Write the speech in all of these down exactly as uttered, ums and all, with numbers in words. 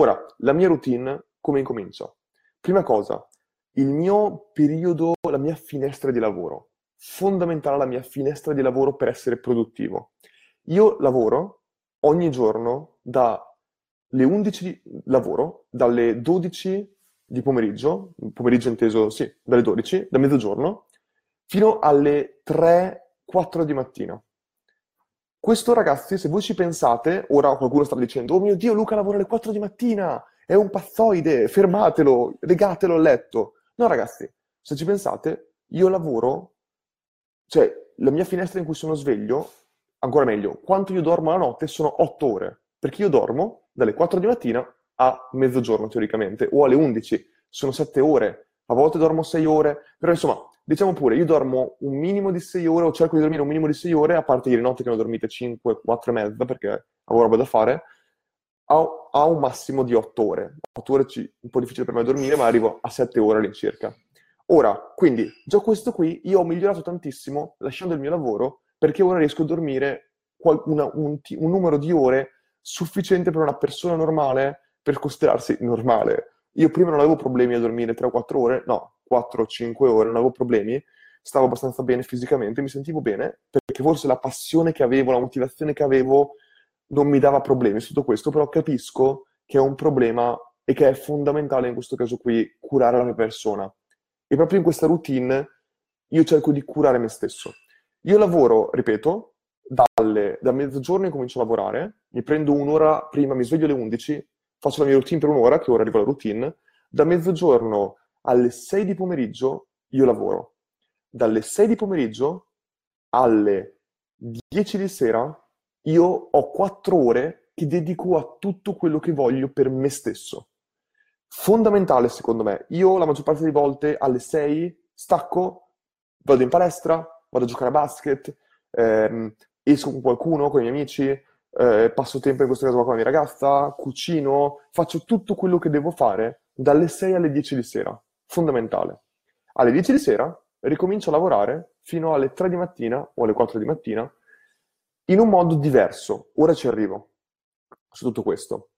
Ora, la mia routine come incomincia? Prima cosa, il mio periodo, la mia finestra di lavoro. Fondamentale la mia finestra di lavoro per essere produttivo. Io lavoro ogni giorno dalle undici, lavoro dalle dodici di pomeriggio, pomeriggio inteso, sì, dalle dodici, da mezzogiorno, fino alle tre quattro di mattina. Questo, ragazzi, se voi ci pensate, ora qualcuno sta dicendo, oh mio Dio, Luca lavora alle quattro di mattina, è un pazzoide, fermatelo, legatelo al letto. No, ragazzi, se ci pensate, io lavoro, cioè la mia finestra in cui sono sveglio, ancora meglio, quanto io dormo la notte sono otto ore, perché io dormo dalle quattro di mattina a mezzogiorno teoricamente, o alle undici, sono sette ore, a volte dormo sei ore, però insomma, diciamo pure, io dormo un minimo di sei ore, o cerco di dormire un minimo di sei ore, a parte ieri notte che ne ho dormite cinque, quattro e mezza, perché avevo roba da fare, a, a un massimo di otto ore. otto ore è un po' difficile per me dormire, ma arrivo a sette ore all'incirca. Ora, quindi, già questo qui, io ho migliorato tantissimo lasciando il mio lavoro, perché ora riesco a dormire qual- una, un, un numero di ore sufficiente per una persona normale, per considerarsi normale. Io prima non avevo problemi a dormire tre o quattro ore, no, quattro o cinque ore, non avevo problemi, stavo abbastanza bene fisicamente, mi sentivo bene, perché forse la passione che avevo, la motivazione che avevo non mi dava problemi su tutto questo, però capisco che è un problema e che è fondamentale in questo caso qui curare la mia persona. E proprio in questa routine io cerco di curare me stesso. Io lavoro, ripeto, dalle, da mezzogiorno incomincio a lavorare, mi prendo un'ora prima, mi sveglio alle undici, faccio la mia routine per un'ora, che ora arriva la routine, da mezzogiorno alle sei di pomeriggio io lavoro. Dalle sei di pomeriggio alle dieci di sera io ho quattro ore che dedico a tutto quello che voglio per me stesso. Fondamentale secondo me. Io la maggior parte delle volte alle sei stacco, vado in palestra, vado a giocare a basket, ehm, esco con qualcuno, con i miei amici, eh, passo tempo in questo caso con la mia ragazza, cucino, faccio tutto quello che devo fare dalle sei alle dieci di sera. Fondamentale. Alle dieci di sera ricomincio a lavorare fino alle tre di mattina o alle quattro di mattina in un modo diverso. Ora ci arrivo su tutto questo.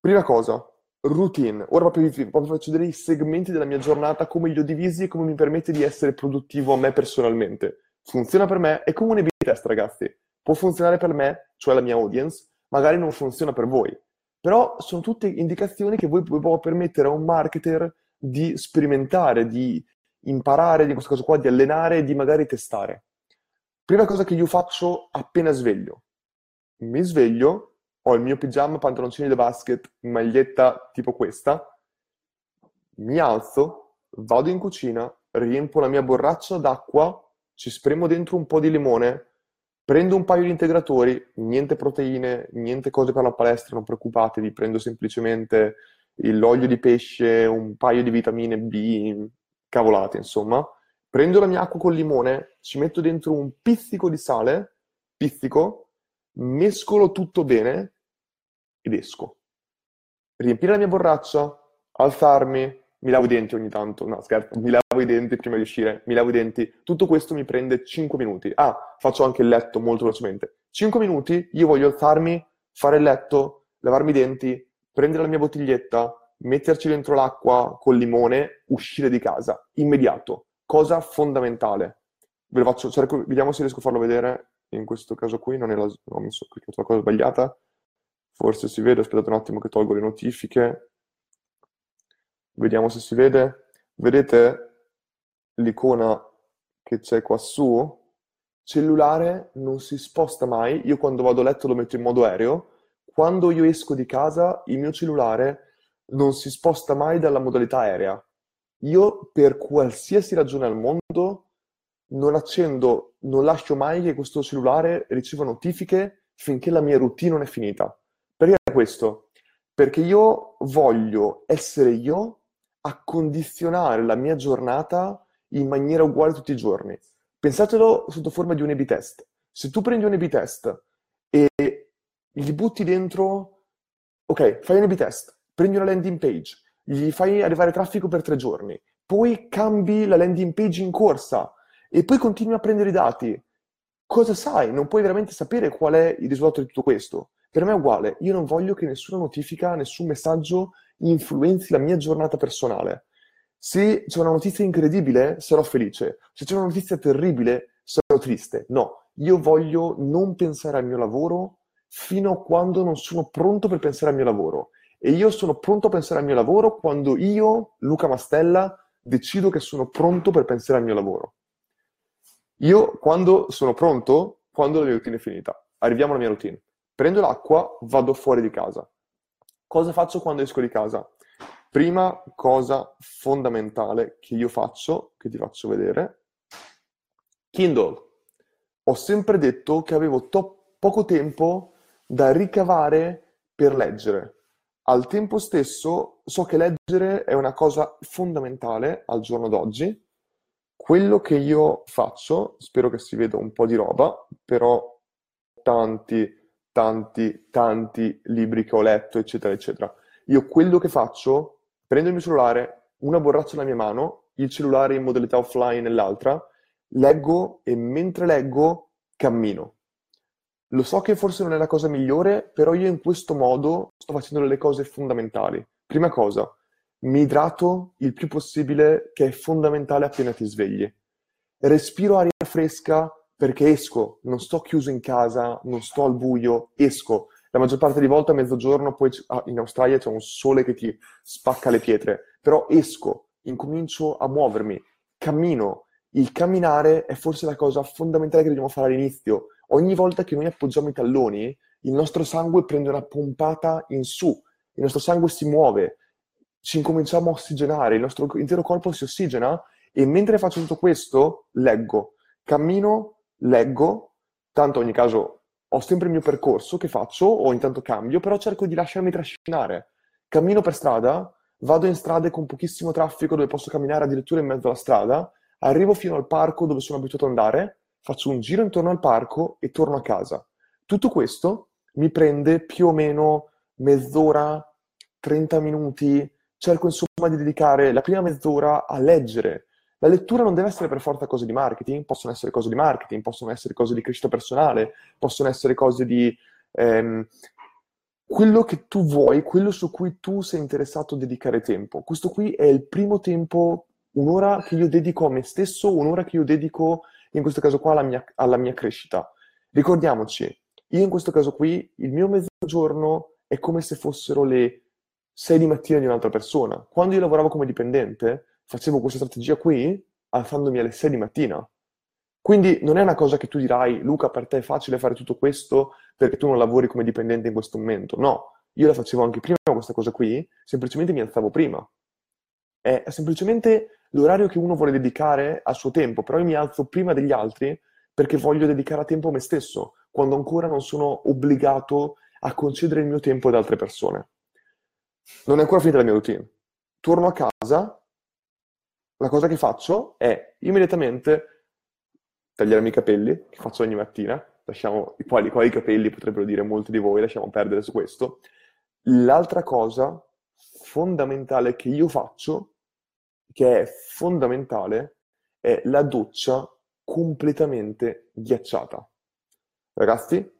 Prima cosa, routine. Ora proprio vi faccio vedere i segmenti della mia giornata, come li ho divisi e come mi permette di essere produttivo a me personalmente. Funziona per me, è come un A B test, ragazzi. Può funzionare per me, cioè la mia audience, magari non funziona per voi. Però sono tutte indicazioni che voi può permettere a un marketer di sperimentare, di imparare, in questo caso qua, di allenare e di magari testare. Prima cosa che io faccio appena sveglio. Mi sveglio, ho il mio pigiama, pantaloncini da basket, maglietta tipo questa. Mi alzo, vado in cucina, riempo la mia borraccia d'acqua, ci spremo dentro un po' di limone, prendo un paio di integratori, niente proteine, niente cose per la palestra, non preoccupatevi, prendo semplicemente l'olio di pesce, un paio di vitamine B, cavolate insomma. Prendo la mia acqua col limone, ci metto dentro un pizzico di sale, pizzico, mescolo tutto bene ed esco. Riempire la mia borraccia, alzarmi, mi lavo i denti ogni tanto, no scherzo, mi lavo i denti prima di uscire, mi lavo i denti, tutto questo mi prende cinque minuti. Ah, faccio anche il letto molto velocemente. cinque minuti, io voglio alzarmi, fare il letto, lavarmi i denti, prendere la mia bottiglietta, metterci dentro l'acqua col limone, uscire di casa, immediato. Cosa fondamentale. Ve lo faccio, cerco, vediamo se riesco a farlo vedere, in questo caso qui, non è la, no, mi sono cliccato la cosa sbagliata, forse si vede, aspettate un attimo che tolgo le notifiche. Vediamo se si vede. Vedete l'icona che c'è qua su? Cellulare non si sposta mai. Io quando vado a letto lo metto in modo aereo. Quando io esco di casa, il mio cellulare non si sposta mai dalla modalità aerea. Io, per qualsiasi ragione al mondo, non accendo, non lascio mai che questo cellulare riceva notifiche finché la mia routine non è finita. Perché è questo? Perché io voglio essere io a condizionare la mia giornata in maniera uguale tutti i giorni. Pensatelo sotto forma di un A B test. Se tu prendi un A B test e gli butti dentro, ok, fai un A B test, prendi una landing page, gli fai arrivare traffico per tre giorni, poi cambi la landing page in corsa e poi continui a prendere i dati. Cosa sai? Non puoi veramente sapere qual è il risultato di tutto questo. Per me è uguale, io non voglio che nessuna notifica, nessun messaggio influenzi la mia giornata personale. Se c'è una notizia incredibile, sarò felice. Se c'è una notizia terribile, sarò triste. No, io voglio non pensare al mio lavoro fino a quando non sono pronto per pensare al mio lavoro. E io sono pronto a pensare al mio lavoro quando io, Luca Mastella, decido che sono pronto per pensare al mio lavoro. Io, quando sono pronto, quando la mia routine è finita. Arriviamo alla mia routine. Prendo l'acqua, vado fuori di casa. Cosa faccio quando esco di casa? Prima cosa fondamentale che io faccio, che ti faccio vedere, Kindle. Ho sempre detto che avevo to- poco tempo da ricavare per leggere. Al tempo stesso so che leggere è una cosa fondamentale al giorno d'oggi. Quello che io faccio, spero che si veda un po' di roba, però tanti... tanti, tanti libri che ho letto, eccetera, eccetera. Io quello che faccio, prendo il mio cellulare, una borraccia nella mia mano, il cellulare in modalità offline nell'altra, leggo e mentre leggo cammino. Lo so che forse non è la cosa migliore, però io in questo modo sto facendo le cose fondamentali. Prima cosa, mi idrato il più possibile, che è fondamentale appena ti svegli. Respiro aria fresca, perché esco, non sto chiuso in casa, non sto al buio, esco. La maggior parte di volte a mezzogiorno, poi ah, in Australia c'è un sole che ti spacca le pietre, però esco, incomincio a muovermi, cammino. Il camminare è forse la cosa fondamentale che dobbiamo fare all'inizio. Ogni volta che noi appoggiamo i talloni, il nostro sangue prende una pompata in su, il nostro sangue si muove, ci incominciamo a ossigenare, il nostro intero corpo si ossigena e mentre faccio tutto questo, leggo, cammino, leggo, tanto in ogni caso ho sempre il mio percorso che faccio o intanto cambio, però cerco di lasciarmi trascinare. Cammino per strada, vado in strade con pochissimo traffico dove posso camminare addirittura in mezzo alla strada, arrivo fino al parco dove sono abituato ad andare, faccio un giro intorno al parco e torno a casa. Tutto questo mi prende più o meno mezz'ora, trenta minuti, cerco insomma di dedicare la prima mezz'ora a leggere. La lettura non deve essere per forza cose di marketing, possono essere cose di marketing, possono essere cose di crescita personale, possono essere cose di... Ehm, quello che tu vuoi, quello su cui tu sei interessato a dedicare tempo. Questo qui è il primo tempo, un'ora che io dedico a me stesso, un'ora che io dedico, in questo caso qua, alla mia, alla mia crescita. Ricordiamoci, io in questo caso qui, il mio mezzogiorno è come se fossero le sei di mattina di un'altra persona. Quando io lavoravo come dipendente... facevo questa strategia qui alzandomi alle sei di mattina. Quindi non è una cosa che tu dirai, Luca, per te è facile fare tutto questo perché tu non lavori come dipendente in questo momento. No, io la facevo anche prima questa cosa qui, semplicemente mi alzavo prima. È semplicemente l'orario che uno vuole dedicare al suo tempo, però io mi alzo prima degli altri perché voglio dedicare a tempo a me stesso, quando ancora non sono obbligato a concedere il mio tempo ad altre persone. Non è ancora finita la mia routine. Torno a casa... La cosa che faccio è immediatamente tagliarmi i capelli, che faccio ogni mattina, lasciamo quali, quali capelli potrebbero dire molti di voi, lasciamo perdere su questo. L'altra cosa fondamentale che io faccio, che è fondamentale, è la doccia completamente ghiacciata. Ragazzi,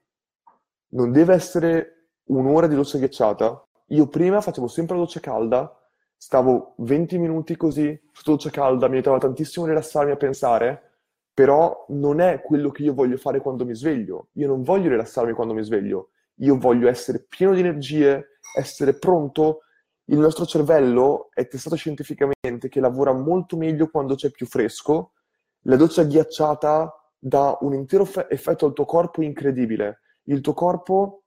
non deve essere un'ora di doccia ghiacciata. Io prima facevo sempre la doccia calda, stavo venti minuti così, sotto doccia calda, mi aiutava tantissimo a rilassarmi, a pensare, però non è quello che io voglio fare quando mi sveglio. Io non voglio rilassarmi quando mi sveglio, io voglio essere pieno di energie, essere pronto. Il nostro cervello è testato scientificamente che lavora molto meglio quando c'è più fresco. La doccia ghiacciata dà un intero effetto al tuo corpo incredibile. Il tuo corpo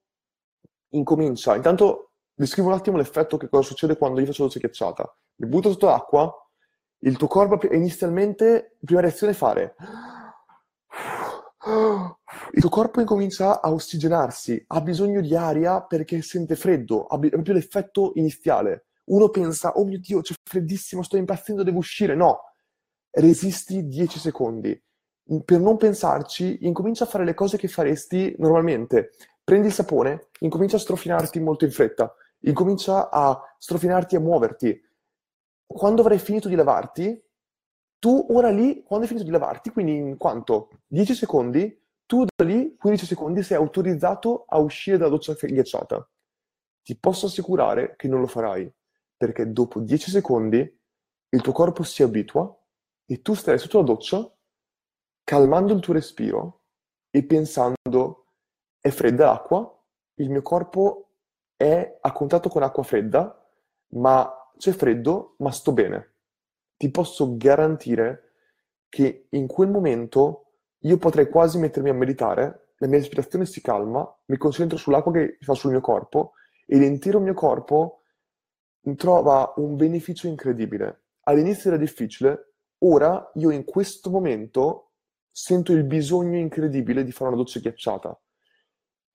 incomincia, intanto... Descrivo un attimo l'effetto che cosa succede quando io faccio la doccia ghiacciata. Mi butto sotto l'acqua, il tuo corpo inizialmente, prima reazione è fare. Il tuo corpo incomincia a ossigenarsi, ha bisogno di aria perché sente freddo, ha proprio l'effetto iniziale. Uno pensa, oh mio Dio, c'è freddissimo, sto impazzendo, devo uscire. No, resisti dieci secondi. Per non pensarci, incomincia a fare le cose che faresti normalmente. Prendi il sapone, incomincia a strofinarti molto in fretta. Incomincia a strofinarti e a muoverti. Quando avrai finito di lavarti, tu ora lì, quando hai finito di lavarti, quindi in quanto? dieci secondi, tu da lì quindici secondi sei autorizzato a uscire dalla doccia ghiacciata. Ti posso assicurare che non lo farai, perché dopo dieci secondi il tuo corpo si abitua e tu stai sotto la doccia calmando il tuo respiro e pensando: è fredda l'acqua, il mio corpo è a contatto con acqua fredda, ma c'è freddo, ma sto bene. Ti posso garantire che in quel momento io potrei quasi mettermi a meditare, la mia respirazione si calma, mi concentro sull'acqua che fa sul mio corpo e l'intero mio corpo trova un beneficio incredibile. All'inizio era difficile, ora io in questo momento sento il bisogno incredibile di fare una doccia ghiacciata.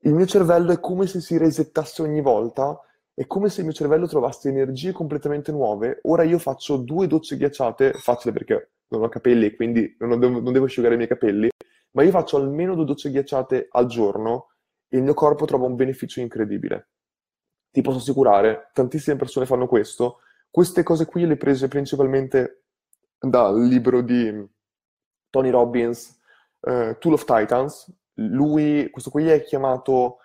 Il mio cervello è come se si resettasse ogni volta, è come se il mio cervello trovasse energie completamente nuove. Ora io faccio due docce ghiacciate, facile perché non ho capelli, quindi non devo, non devo asciugare i miei capelli, ma io faccio almeno due docce ghiacciate al giorno e il mio corpo trova un beneficio incredibile. Ti posso assicurare, tantissime persone fanno questo. Queste cose qui le ho prese principalmente dal libro di Tony Robbins, uh, Tool of Titans. Lui, questo qui è chiamato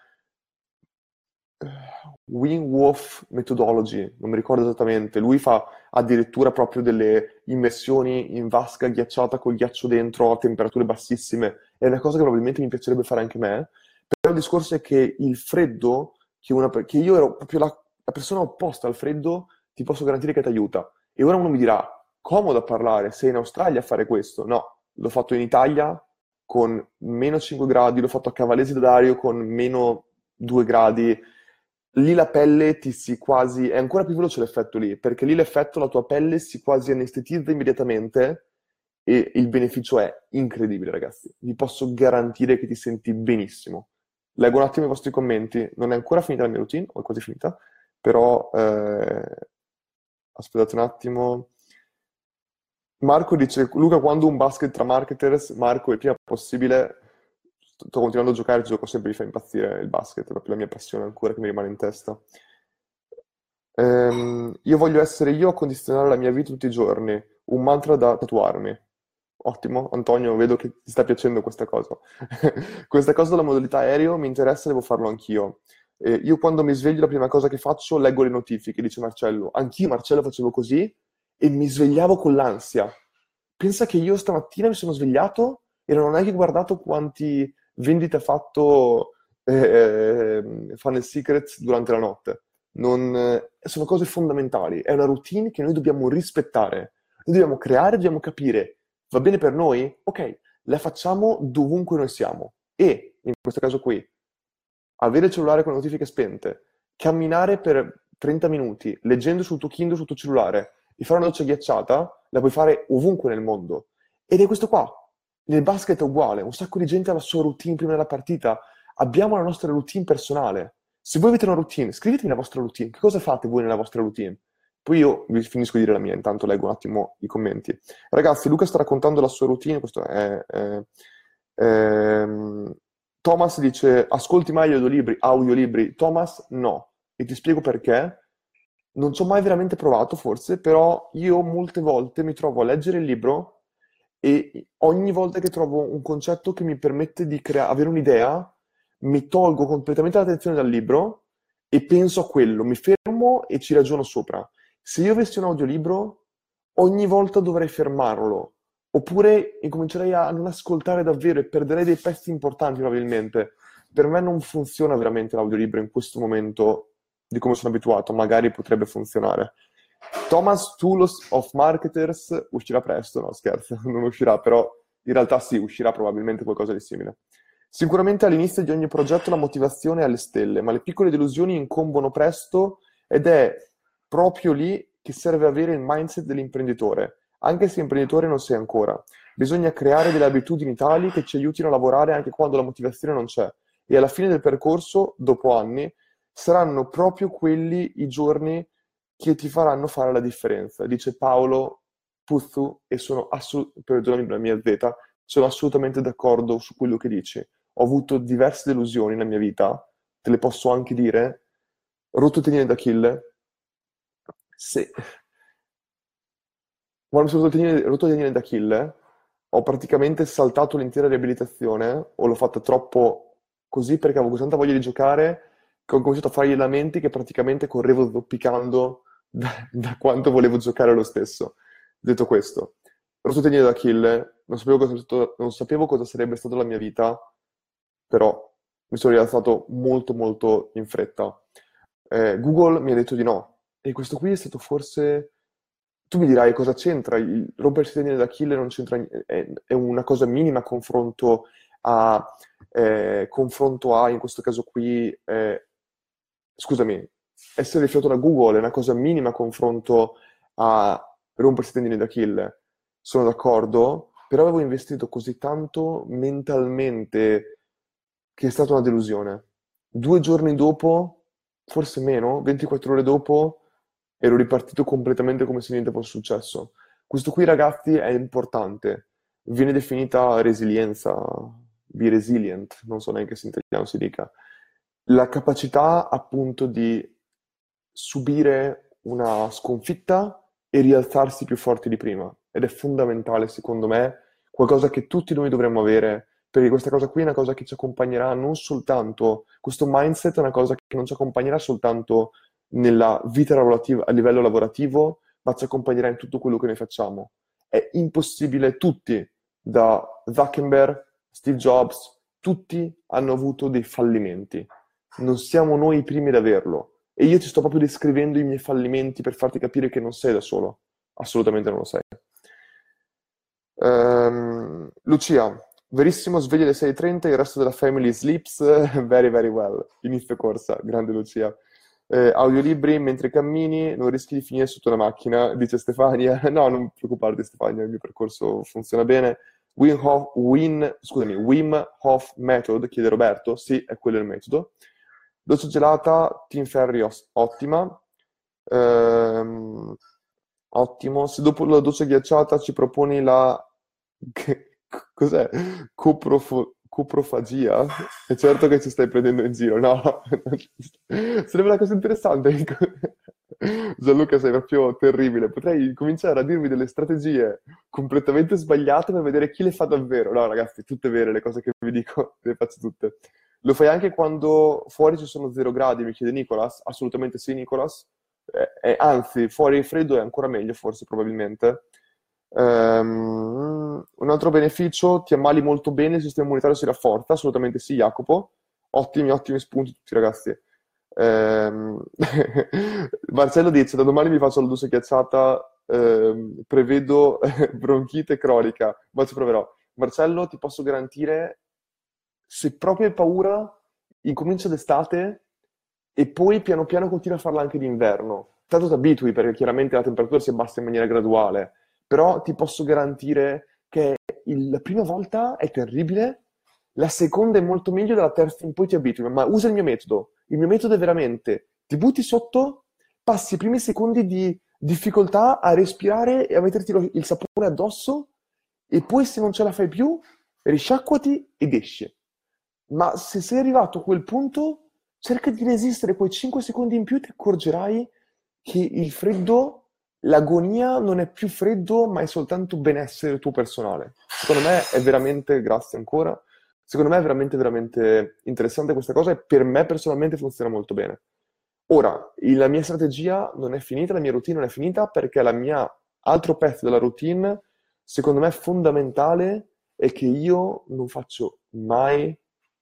Wim Hof Methodology, non mi ricordo esattamente. Lui fa addirittura proprio delle immersioni in vasca ghiacciata col ghiaccio dentro a temperature bassissime. È una cosa che probabilmente mi piacerebbe fare anche a me, però il discorso è che il freddo, che, una, che io ero proprio la, la persona opposta al freddo, ti posso garantire che ti aiuta. E ora uno mi dirà: comodo a parlare, sei in Australia a fare questo. No, l'ho fatto in Italia con meno cinque gradi, l'ho fatto a Cavalese da Dario con meno due gradi, lì la pelle ti si quasi... è ancora più veloce l'effetto lì, perché lì l'effetto, la tua pelle si quasi anestetizza immediatamente e il beneficio è incredibile, ragazzi. Vi posso garantire che ti senti benissimo. Leggo un attimo i vostri commenti, non è ancora finita la mia routine, o è quasi finita, però eh... aspettate un attimo. Marco dice: Luca, quando un basket tra marketers, Marco, il prima possibile. Sto continuando a giocare, gioco sempre, mi fa impazzire il basket, è proprio la mia passione ancora che mi rimane in testa. Ehm, io voglio essere io a condizionare la mia vita tutti i giorni, un mantra da tatuarmi. Ottimo, Antonio, vedo che ti sta piacendo questa cosa. Questa cosa della modalità aereo mi interessa, devo farlo anch'io. Eh, io quando mi sveglio la prima cosa che faccio, leggo le notifiche, dice Marcello. Anch'io, Marcello, facevo così e mi svegliavo con l'ansia. Pensa che io stamattina mi sono svegliato e non ho neanche guardato quanti vendite ha fatto eh, Funnel Secrets durante la notte. Non, eh, sono cose fondamentali, è una routine che noi dobbiamo rispettare. Noi dobbiamo creare, dobbiamo capire, va bene per noi? Ok, la facciamo dovunque noi siamo. E, in questo caso qui, avere il cellulare con le notifiche spente, camminare per trenta minuti, leggendo sul tuo Kindle, sul tuo cellulare, e fare una doccia ghiacciata, la puoi fare ovunque nel mondo. Ed è questo qua. Nel basket è uguale, un sacco di gente ha la sua routine prima della partita, abbiamo la nostra routine personale. Se voi avete una routine, scrivetemi la vostra routine, che cosa fate voi nella vostra routine? Poi io vi finisco di dire la mia, intanto leggo un attimo i commenti. Ragazzi, Luca sta raccontando la sua routine, questo è... è, è Thomas dice: ascolti mai audiolibri? Audiolibri? Thomas, no. E ti spiego perché. Non ci ho mai veramente provato, forse, però io molte volte mi trovo a leggere il libro... e ogni volta che trovo un concetto che mi permette di crea- avere un'idea, mi tolgo completamente l'attenzione dal libro e penso a quello, mi fermo e ci ragiono sopra. Se io avessi un audiolibro, ogni volta dovrei fermarlo, oppure incomincerei a non ascoltare davvero e perderei dei pezzi importanti probabilmente. Per me non funziona veramente l'audiolibro in questo momento di come sono abituato, magari potrebbe funzionare. Thomas, Tools of Marketers uscirà presto, no scherzo, non uscirà, però in realtà sì, uscirà probabilmente qualcosa di simile. Sicuramente all'inizio di ogni progetto la motivazione è alle stelle, ma le piccole delusioni incombono presto ed è proprio lì che serve avere il mindset dell'imprenditore, anche se imprenditore non sei ancora. Bisogna creare delle abitudini tali che ci aiutino a lavorare anche quando la motivazione non c'è, e alla fine del percorso, dopo anni, saranno proprio quelli i giorni che ti faranno fare la differenza, dice Paolo Puzzu, e sono assolut- perdonami la mia zeta, sono assolutamente d'accordo su quello che dici. Ho avuto diverse delusioni nella mia vita, te le posso anche dire, rotto tenine d'Achille, se... quando mi sono rotto tenine d'Achille, ho praticamente saltato l'intera riabilitazione, o l'ho fatta troppo così perché avevo tanta voglia di giocare che ho cominciato a fare gli allenamenti che praticamente correvo zoppicando da, da quanto volevo giocare lo stesso. Detto questo, rosso tendine d'Achille, non sapevo cosa, non sapevo cosa sarebbe stata la mia vita, però mi sono rialzato molto molto in fretta. Eh, Google mi ha detto di no, e questo qui è stato forse... Tu mi dirai cosa c'entra, il rompersi tendine d'Achille non c'entra, è, è una cosa minima confronto a, eh, confronto a, in questo caso qui, eh, scusami, essere rifiutato da Google è una cosa minima confronto a rompersi tendine d'Achille, sono d'accordo, però avevo investito così tanto mentalmente che è stata una delusione. Due giorni dopo, forse meno, ventiquattro ore dopo, ero ripartito completamente come se niente fosse successo. Questo qui, ragazzi, è importante. Viene definita resilienza, be resilient, non so neanche se in italiano si dica. La capacità, appunto, di subire una sconfitta e rialzarsi più forti di prima. Ed è fondamentale, secondo me, qualcosa che tutti noi dovremmo avere, perché questa cosa qui è una cosa che ci accompagnerà non soltanto... Questo mindset è una cosa che non ci accompagnerà soltanto... nella vita lavorativa, a livello lavorativo, ma ci accompagnerà in tutto quello che noi facciamo. È impossibile, tutti, da Zuckerberg, Steve Jobs, tutti hanno avuto dei fallimenti. Non siamo noi i primi ad averlo. E io ti sto proprio descrivendo i miei fallimenti per farti capire che non sei da solo. Assolutamente non lo sei. Um, Lucia, verissimo, sveglia alle sei e trenta, il resto della family sleeps very very well. Inizio corsa, grande Lucia. Eh, audiolibri mentre cammini, non rischi di finire sotto la macchina, dice Stefania. No, non preoccuparti Stefania, il mio percorso funziona bene. Wim Hof, Wim, scusami, Wim Hof Method, chiede Roberto. Sì, è quello il metodo. Doccia gelata, Tim Ferriss, ottima. Ehm, ottimo. Se dopo la doccia ghiacciata ci proponi la... cos'è? Coprofo... coprofagia, è certo che ci stai prendendo in giro, no? Sarebbe una cosa interessante. Gianluca, sei proprio terribile, potrei cominciare a dirvi delle strategie completamente sbagliate per vedere chi le fa davvero. No ragazzi, tutte vere le cose che vi dico, le faccio tutte. Lo fai anche quando fuori ci sono zero gradi, mi chiede Nicolas. Assolutamente sì Nicolas, eh, eh, anzi fuori il freddo è ancora meglio forse, probabilmente. Um, un altro beneficio, ti ammali molto bene, il sistema immunitario si rafforza. Assolutamente sì Jacopo, ottimi ottimi spunti tutti ragazzi. um, Marcello dice, da domani mi faccio la doccia ghiacciata, um, prevedo bronchite cronica, ma ci proverò. Marcello, ti posso garantire, se proprio hai paura, incomincia d'estate e poi piano piano continua a farla anche d'inverno, tanto ti abitui, perché chiaramente la temperatura si abbassa in maniera graduale. Però ti posso garantire che il, la prima volta è terribile, la seconda è molto meglio, dalla terza in poi ti abitui. Ma usa il mio metodo. Il mio metodo è veramente, ti butti sotto, passi i primi secondi di difficoltà a respirare e a metterti lo, il sapone addosso, e poi se non ce la fai più, risciacquati ed esci. Ma se sei arrivato a quel punto, cerca di resistere quei cinque secondi in più e ti accorgerai che il freddo... l'agonia non è più freddo, ma è soltanto benessere tuo personale. Secondo me è veramente, grazie ancora, secondo me è veramente veramente interessante questa cosa, e per me personalmente funziona molto bene. Ora, la mia strategia non è finita, la mia routine non è finita, perché la mia altro pezzo della routine, secondo me fondamentale, è che io non faccio mai,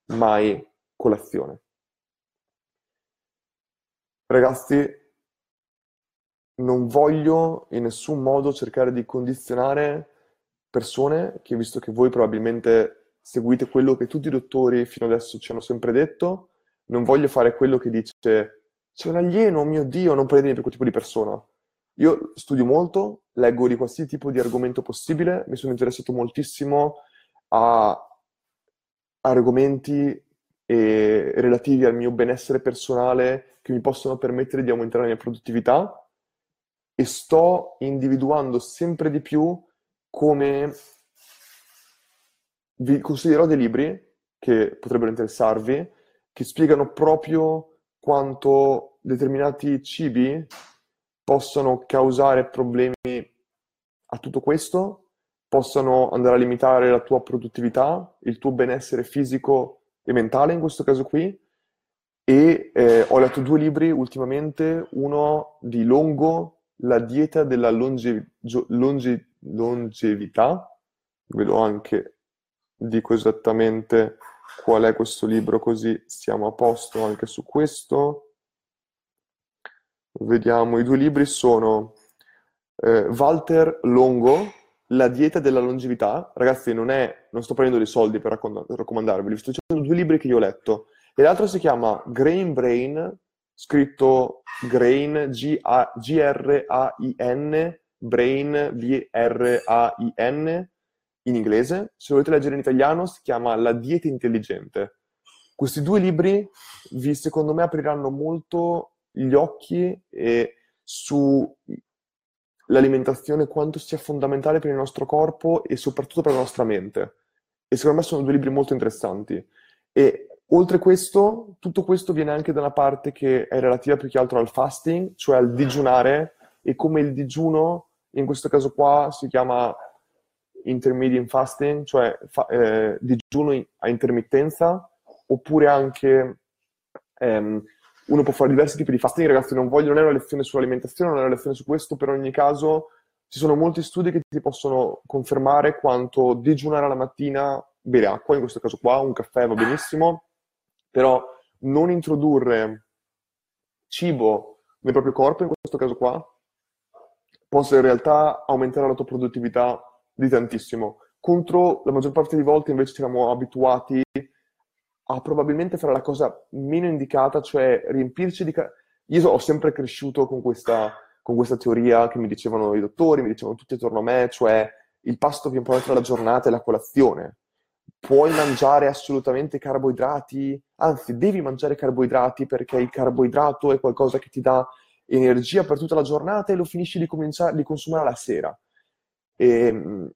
mai colazione. Ragazzi, non voglio in nessun modo cercare di condizionare persone che, visto che voi probabilmente seguite quello che tutti i dottori fino adesso ci hanno sempre detto, non voglio fare quello che dice c'è un alieno, mio Dio, non prendetemi per quel tipo di persona. Io studio molto, leggo di qualsiasi tipo di argomento possibile, mi sono interessato moltissimo a argomenti e relativi al mio benessere personale che mi possono permettere di aumentare la mia produttività, e sto individuando sempre di più come... Vi consiglierò dei libri che potrebbero interessarvi, che spiegano proprio quanto determinati cibi possono causare problemi a tutto questo, possano andare a limitare la tua produttività, il tuo benessere fisico e mentale in questo caso qui. E eh, ho letto due libri ultimamente, uno di Longo, La dieta della longe- longe- longevità, vedo anche dico esattamente qual è questo libro, così siamo a posto anche su questo. Vediamo, i due libri sono eh, Valter Longo, La dieta della longevità. Ragazzi, non è, non sto prendendo dei soldi per raccom- raccomandarvi, vi sto dicendo due libri che io ho letto. E l'altro si chiama Grain Brain, scritto Grain, G R A I N, Brain, B R A I N, in inglese. Se volete leggere in italiano si chiama La dieta intelligente. Questi due libri vi, secondo me, apriranno molto gli occhi e sull'alimentazione, quanto sia fondamentale per il nostro corpo e soprattutto per la nostra mente. E secondo me sono due libri molto interessanti. E oltre questo, tutto questo viene anche da una parte che è relativa più che altro al fasting, cioè al digiunare, e come il digiuno, in questo caso qua, si chiama intermittent fasting, cioè fa, eh, digiuno a intermittenza, oppure anche ehm, uno può fare diversi tipi di fasting. Ragazzi, non voglio, non è una lezione sull'alimentazione, non è una lezione su questo, però in ogni caso ci sono molti studi che ti possono confermare quanto digiunare alla mattina, bere acqua, in questo caso qua, un caffè va benissimo, però non introdurre cibo nel proprio corpo, in questo caso qua, possa in realtà aumentare la tua produttività di tantissimo. Contro la maggior parte di volte invece siamo abituati a probabilmente fare la cosa meno indicata, cioè riempirci di... Ca- Io so, ho sempre cresciuto con questa, con questa teoria che mi dicevano i dottori, mi dicevano tutti attorno a me, cioè il pasto più importante della giornata è la colazione. Puoi mangiare assolutamente carboidrati, anzi devi mangiare carboidrati perché il carboidrato è qualcosa che ti dà energia per tutta la giornata e lo finisci di, cominciare, di consumare alla sera. E in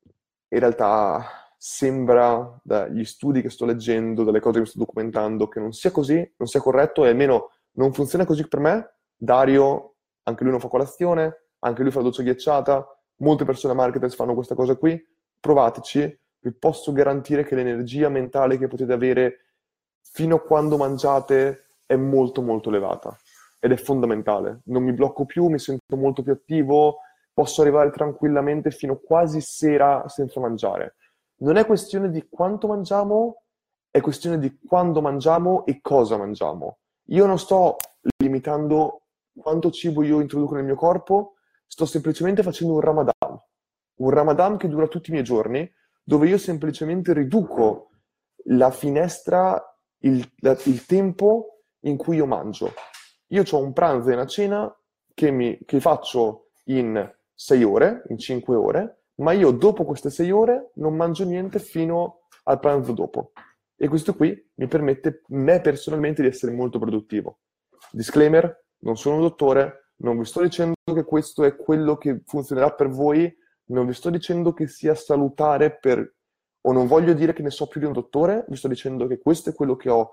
realtà sembra, dagli studi che sto leggendo, dalle cose che mi sto documentando, che non sia così, non sia corretto, e almeno non funziona così per me. Dario, anche lui non fa colazione, anche lui fa la doccia ghiacciata, molte persone a Marketers fanno questa cosa qui, provateci. Vi posso garantire che l'energia mentale che potete avere fino a quando mangiate è molto molto elevata ed è fondamentale. Non mi blocco più, mi sento molto più attivo, posso arrivare tranquillamente fino quasi sera senza mangiare. Non è questione di quanto mangiamo, è questione di quando mangiamo e cosa mangiamo. Io non sto limitando quanto cibo io introduco nel mio corpo, sto semplicemente facendo un Ramadan. Un Ramadan che dura tutti i miei giorni, dove io semplicemente riduco la finestra, il, la, il tempo in cui io mangio. Io ho un pranzo e una cena che, mi, che faccio in sei ore, in cinque ore, ma io dopo queste sei ore non mangio niente fino al pranzo dopo. E questo qui mi permette, me personalmente, di essere molto produttivo. Disclaimer, non sono un dottore, non vi sto dicendo che questo è quello che funzionerà per voi, non vi sto dicendo che sia salutare per, o non voglio dire che ne so più di un dottore, vi sto dicendo che questo è quello che ho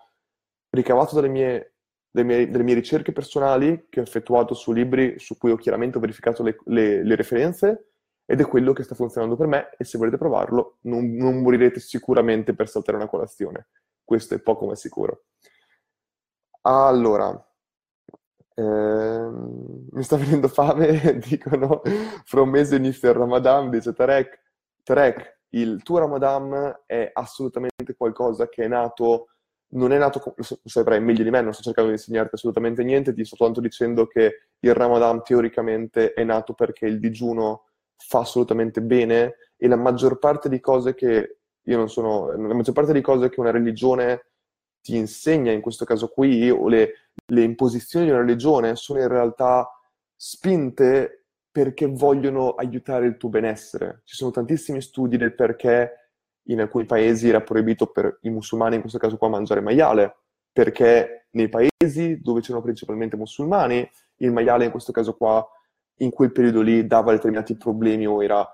ricavato dalle mie, dalle mie, dalle mie ricerche personali, che ho effettuato su libri su cui ho chiaramente verificato le, le, le referenze, ed è quello che sta funzionando per me, e se volete provarlo non, non morirete sicuramente per saltare una colazione. Questo è poco ma sicuro. Allora... Eh, mi sta venendo fame, dicono, fra un mese inizia il Ramadan, dice Tarek. Tarek, il tuo Ramadan è assolutamente qualcosa che è nato, non è nato, lo saprai meglio di me, non sto cercando di insegnarti assolutamente niente, ti sto soltanto dicendo che il Ramadan teoricamente è nato perché il digiuno fa assolutamente bene, e la maggior parte di cose che io non sono, la maggior parte di cose che una religione ti insegna, in questo caso qui, o le, le imposizioni di una religione, sono in realtà spinte perché vogliono aiutare il tuo benessere. Ci sono tantissimi studi del perché in alcuni paesi era proibito per i musulmani, in questo caso qua, mangiare maiale, perché nei paesi dove c'erano principalmente musulmani, il maiale in questo caso qua, in quel periodo lì, dava determinati problemi o era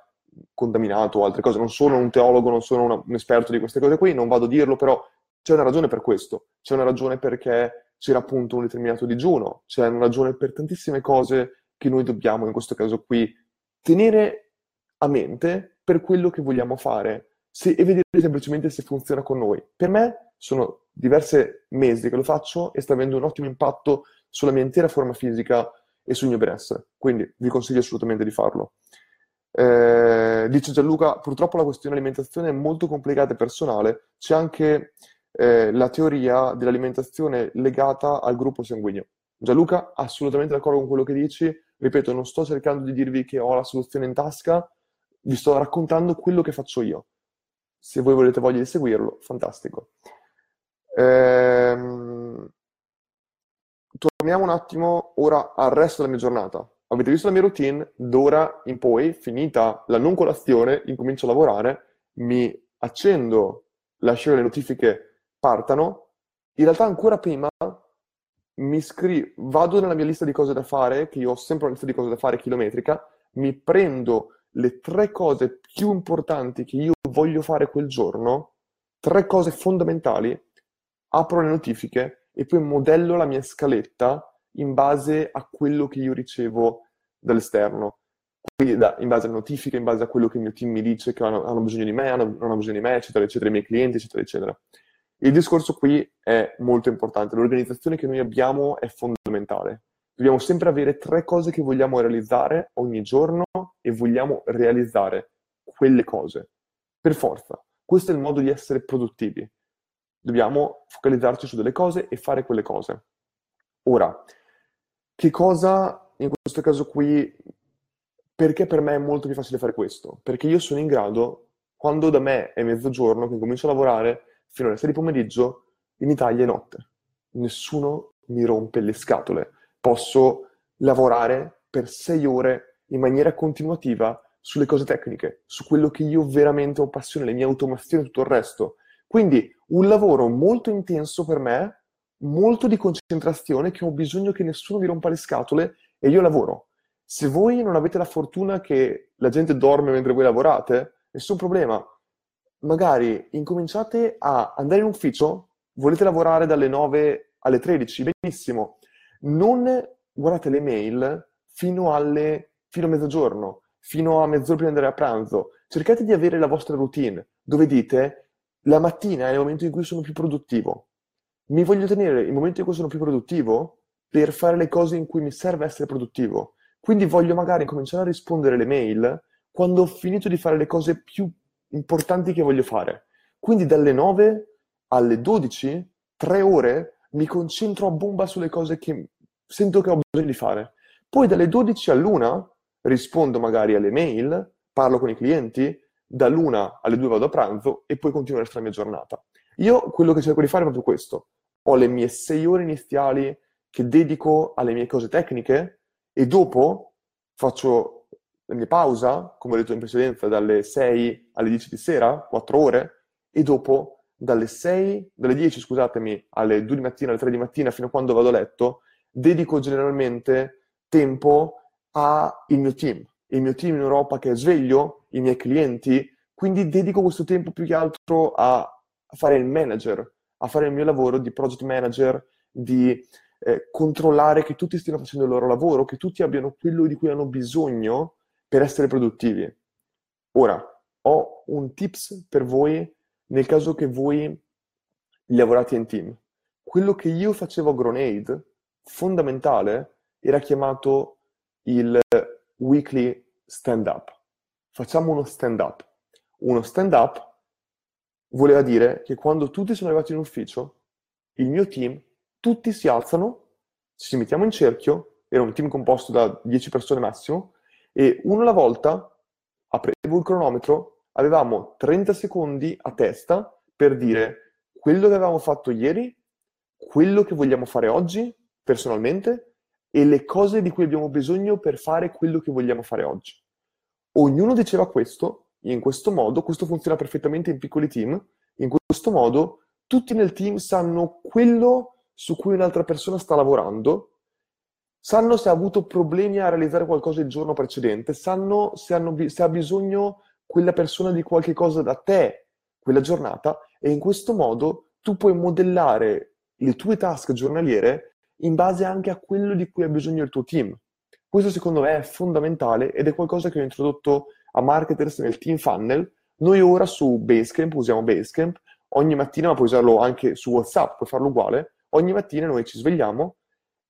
contaminato o altre cose. Non sono un teologo, non sono una, un esperto di queste cose qui, non vado a dirlo, però c'è una ragione per questo, c'è una ragione perché c'era appunto un determinato digiuno, c'è una ragione per tantissime cose che noi dobbiamo, in questo caso qui, tenere a mente per quello che vogliamo fare se, e vedere semplicemente se funziona con noi. Per me sono diversi mesi che lo faccio e sta avendo un ottimo impatto sulla mia intera forma fisica e sul mio benessere, quindi vi consiglio assolutamente di farlo. Eh, dice Gianluca, purtroppo la questione alimentazione è molto complicata e personale, c'è anche eh, la teoria dell'alimentazione legata al gruppo sanguigno. Gianluca, assolutamente d'accordo con quello che dici, ripeto, non sto cercando di dirvi che ho la soluzione in tasca, vi sto raccontando quello che faccio io. Se voi volete voglia di seguirlo, fantastico. Ehm... Torniamo un attimo ora al resto della mia giornata. Avete visto la mia routine? D'ora in poi, finita la non colazione, incomincio a lavorare, mi accendo, lascio che le notifiche partano. In realtà ancora prima mi scrivo, vado nella mia lista di cose da fare, che io ho sempre una lista di cose da fare chilometrica, mi prendo le tre cose più importanti che io voglio fare quel giorno, tre cose fondamentali, apro le notifiche e poi modello la mia scaletta in base a quello che io ricevo dall'esterno, quindi da, in base alle notifiche, in base a quello che il mio team mi dice che hanno, hanno bisogno di me, hanno, non hanno bisogno di me, eccetera, eccetera, i miei clienti, eccetera, eccetera. Il discorso qui è molto importante, l'organizzazione che noi abbiamo è fondamentale. Dobbiamo sempre avere tre cose che vogliamo realizzare ogni giorno e vogliamo realizzare quelle cose, per forza. Questo è il modo di essere produttivi. Dobbiamo focalizzarci su delle cose e fare quelle cose. Ora, che cosa, in questo caso qui, perché per me è molto più facile fare questo? Perché io sono in grado, quando da me è mezzogiorno, che comincio a lavorare, fino alle sei di pomeriggio, in Italia è notte. Nessuno mi rompe le scatole. Posso lavorare per sei ore in maniera continuativa sulle cose tecniche, su quello che io veramente ho passione, le mie automazioni e tutto il resto. Quindi un lavoro molto intenso per me, molto di concentrazione, che ho bisogno che nessuno mi rompa le scatole e io lavoro. Se voi non avete la fortuna che la gente dorme mentre voi lavorate, nessun problema. Magari incominciate a andare in ufficio, volete lavorare dalle nove alle tredici, benissimo. Non guardate le mail fino, alle, fino a mezzogiorno, fino a mezz'ora prima di andare a pranzo. Cercate di avere la vostra routine, dove dite la mattina è il momento in cui sono più produttivo. Mi voglio tenere il momento in cui sono più produttivo per fare le cose in cui mi serve essere produttivo. Quindi voglio magari cominciare a rispondere alle mail quando ho finito di fare le cose più importanti che voglio fare. Quindi dalle nove alle dodici, tre ore, mi concentro a bomba sulle cose che sento che ho bisogno di fare. Poi dalle dodici all'una rispondo magari alle mail, parlo con i clienti, dall'una alle due vado a pranzo e poi continuo la mia giornata. Io quello che cerco di fare è proprio questo. Ho le mie sei ore iniziali che dedico alle mie cose tecniche e dopo faccio la mia pausa, come ho detto in precedenza, dalle sei alle dieci di sera, quattro ore, e dopo dalle sei, dalle dieci, scusatemi, alle due di mattina, alle tre di mattina, fino a quando vado a letto, dedico generalmente tempo al mio team, il mio team in Europa che è sveglio, i miei clienti, quindi dedico questo tempo più che altro a fare il manager, a fare il mio lavoro di project manager, di eh, controllare che tutti stiano facendo il loro lavoro, che tutti abbiano quello di cui hanno bisogno per essere produttivi. Ora, ho un tips per voi nel caso che voi lavorate in team. Quello che io facevo a Gronade, fondamentale, era chiamato il weekly stand-up. Facciamo uno stand-up. Uno stand-up voleva dire che quando tutti sono arrivati in ufficio, il mio team, tutti si alzano, ci mettiamo in cerchio, era un team composto da dieci persone massimo, e uno alla volta, aprivo il cronometro, avevamo trenta secondi a testa per dire quello che avevamo fatto ieri, quello che vogliamo fare oggi, personalmente, e le cose di cui abbiamo bisogno per fare quello che vogliamo fare oggi. Ognuno diceva questo, in questo modo, questo funziona perfettamente in piccoli team, in questo modo tutti nel team sanno quello su cui un'altra persona sta lavorando, sanno se ha avuto problemi a realizzare qualcosa il giorno precedente, sanno se, hanno, se ha bisogno quella persona di qualche cosa da te quella giornata, e in questo modo tu puoi modellare le tue task giornaliere in base anche a quello di cui ha bisogno il tuo team. Questo secondo me è fondamentale ed è qualcosa che ho introdotto a Marketers nel Team Funnel. Noi ora su Basecamp, usiamo Basecamp, ogni mattina, ma puoi usarlo anche su WhatsApp, puoi farlo uguale, ogni mattina noi ci svegliamo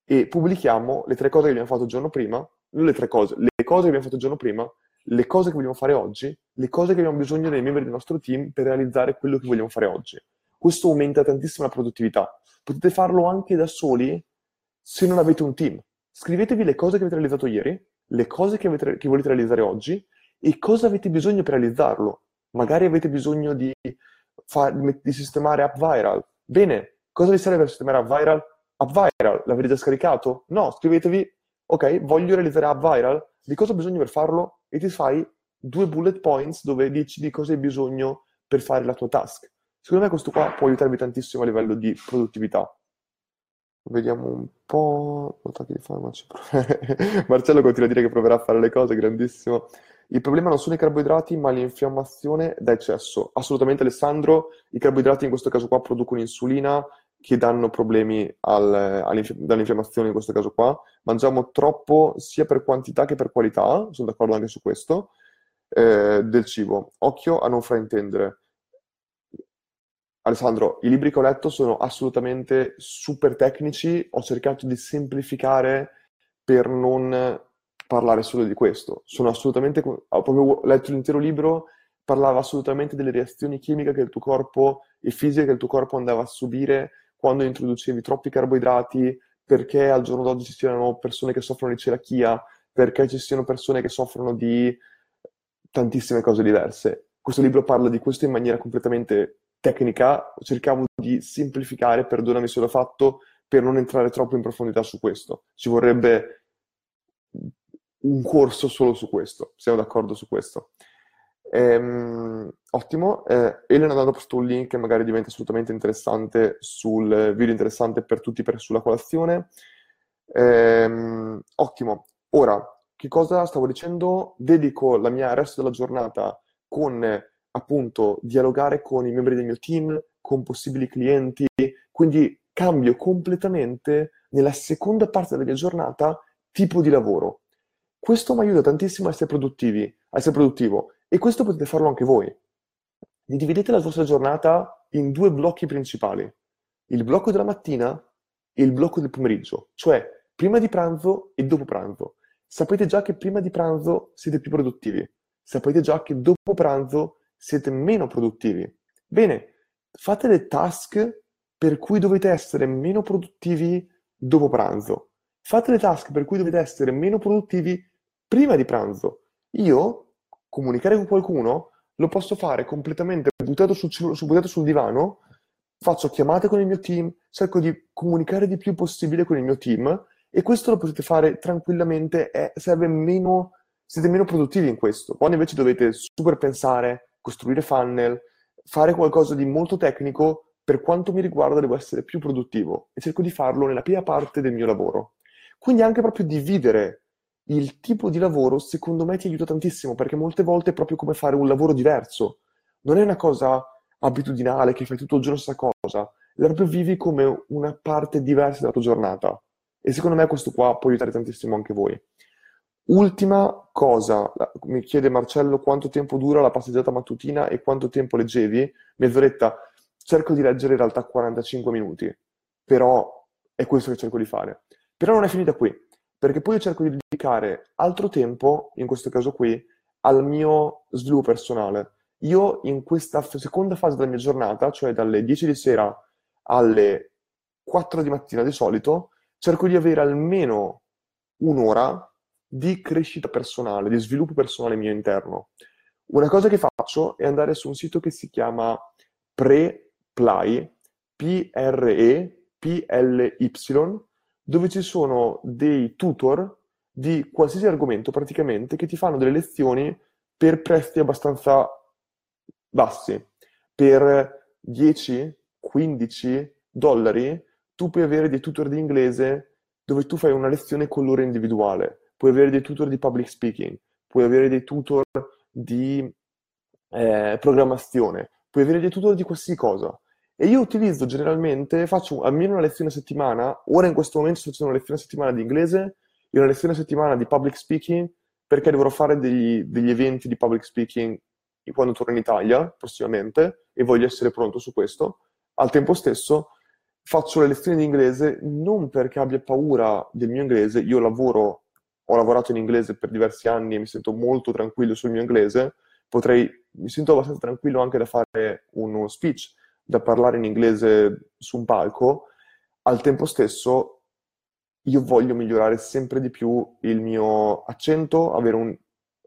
e pubblichiamo le tre cose che abbiamo fatto il giorno prima, non le tre cose, le cose che abbiamo fatto il giorno prima, le cose che vogliamo fare oggi, le cose che abbiamo bisogno dei membri del nostro team per realizzare quello che vogliamo fare oggi. Questo aumenta tantissimo la produttività. Potete farlo anche da soli se non avete un team. Scrivetevi le cose che avete realizzato ieri, le cose che, avete, che volete realizzare oggi e cosa avete bisogno per realizzarlo. Magari avete bisogno di, far, di sistemare App Viral. Bene, cosa vi serve per sistemare App Viral? App Viral, l'avete già scaricato? No, scrivetevi, ok, voglio realizzare App Viral, di cosa ho bisogno per farlo? E ti fai due bullet points dove dici di cosa hai bisogno per fare la tua task. Secondo me questo qua può aiutarvi tantissimo a livello di produttività. Vediamo un po'... Marcello continua a dire che proverà a fare le cose, grandissimo. Il problema non sono i carboidrati, ma l'infiammazione da eccesso. Assolutamente, Alessandro. I carboidrati in questo caso qua producono insulina, che danno problemi al, all'inf- dall'infiammazione in questo caso qua. Mangiamo troppo sia per quantità che per qualità, sono d'accordo anche su questo, eh, del cibo. Occhio a non fraintendere. Alessandro, i libri che ho letto sono assolutamente super tecnici, ho cercato di semplificare per non parlare solo di questo. Sono assolutamente, ho proprio letto l'intero libro, parlava assolutamente delle reazioni chimiche che il tuo corpo e fisiche che il tuo corpo andava a subire quando introducevi troppi carboidrati, perché al giorno d'oggi ci siano persone che soffrono di celiachia, perché ci siano persone che soffrono di tantissime cose diverse. Questo libro parla di questo in maniera completamente tecnica, cercavo di semplificare, perdonami se l'ho fatto, per non entrare troppo in profondità su questo. Ci vorrebbe un corso solo su questo, siamo d'accordo su questo. Ehm, ottimo, eh, Elena ha dato questo link che magari diventa assolutamente interessante, sul video interessante per tutti per sulla colazione. Ehm, ottimo, ora, che cosa stavo dicendo? Dedico la mia resto della giornata con... appunto, dialogare con i membri del mio team, con possibili clienti, quindi cambio completamente nella seconda parte della mia giornata tipo di lavoro. Questo mi aiuta tantissimo a essere produttivi, a essere produttivo, e questo potete farlo anche voi. Dividete la vostra giornata in due blocchi principali, il blocco della mattina e il blocco del pomeriggio, cioè prima di pranzo e dopo pranzo. Sapete già che prima di pranzo siete più produttivi, sapete già che dopo pranzo siete meno produttivi. Bene, fate le task per cui dovete essere meno produttivi dopo pranzo. Fate le task per cui dovete essere meno produttivi prima di pranzo. Io, comunicare con qualcuno, lo posso fare completamente buttato sul, sul, buttato sul divano, faccio chiamate con il mio team, cerco di comunicare di più possibile con il mio team, e questo lo potete fare tranquillamente, eh, serve meno, siete meno produttivi in questo. Quando invece dovete super pensare, costruire funnel, fare qualcosa di molto tecnico, per quanto mi riguarda devo essere più produttivo e cerco di farlo nella prima parte del mio lavoro. Quindi anche proprio dividere il tipo di lavoro secondo me ti aiuta tantissimo, perché molte volte è proprio come fare un lavoro diverso. Non è una cosa abitudinale che fai tutto il giorno stessa cosa, la proprio vivi come una parte diversa della tua giornata, e secondo me questo qua può aiutare tantissimo anche voi. Ultima cosa, mi chiede Marcello quanto tempo dura la passeggiata mattutina e quanto tempo leggevi? Mezz'oretta. Cerco di leggere in realtà quarantacinque minuti, però è questo che cerco di fare. Però non è finita qui, perché poi io cerco di dedicare altro tempo, in questo caso qui, al mio sviluppo personale. Io in questa seconda fase della mia giornata, cioè dalle dieci di sera alle quattro di mattina di solito, cerco di avere almeno un'ora di crescita personale, di sviluppo personale mio interno. Una cosa che faccio è andare su un sito che si chiama Preply, P R E P L Y, dove ci sono dei tutor di qualsiasi argomento praticamente, che ti fanno delle lezioni per prezzi abbastanza bassi. Per dieci, quindici dollari tu puoi avere dei tutor di inglese dove tu fai una lezione con l'ora individuale. Puoi avere dei tutor di public speaking, puoi avere dei tutor di eh, programmazione, puoi avere dei tutor di qualsiasi cosa. E io utilizzo generalmente, faccio almeno una lezione a settimana, ora in questo momento sto facendo una lezione a settimana di inglese e una lezione a settimana di public speaking perché dovrò fare degli, degli eventi di public speaking quando torno in Italia prossimamente e voglio essere pronto su questo. Al tempo stesso faccio le lezioni di inglese non perché abbia paura del mio inglese, io lavoro, ho lavorato in inglese per diversi anni e mi sento molto tranquillo sul mio inglese, potrei, mi sento abbastanza tranquillo anche da fare uno speech, da parlare in inglese su un palco. Al tempo stesso io voglio migliorare sempre di più il mio accento, avere un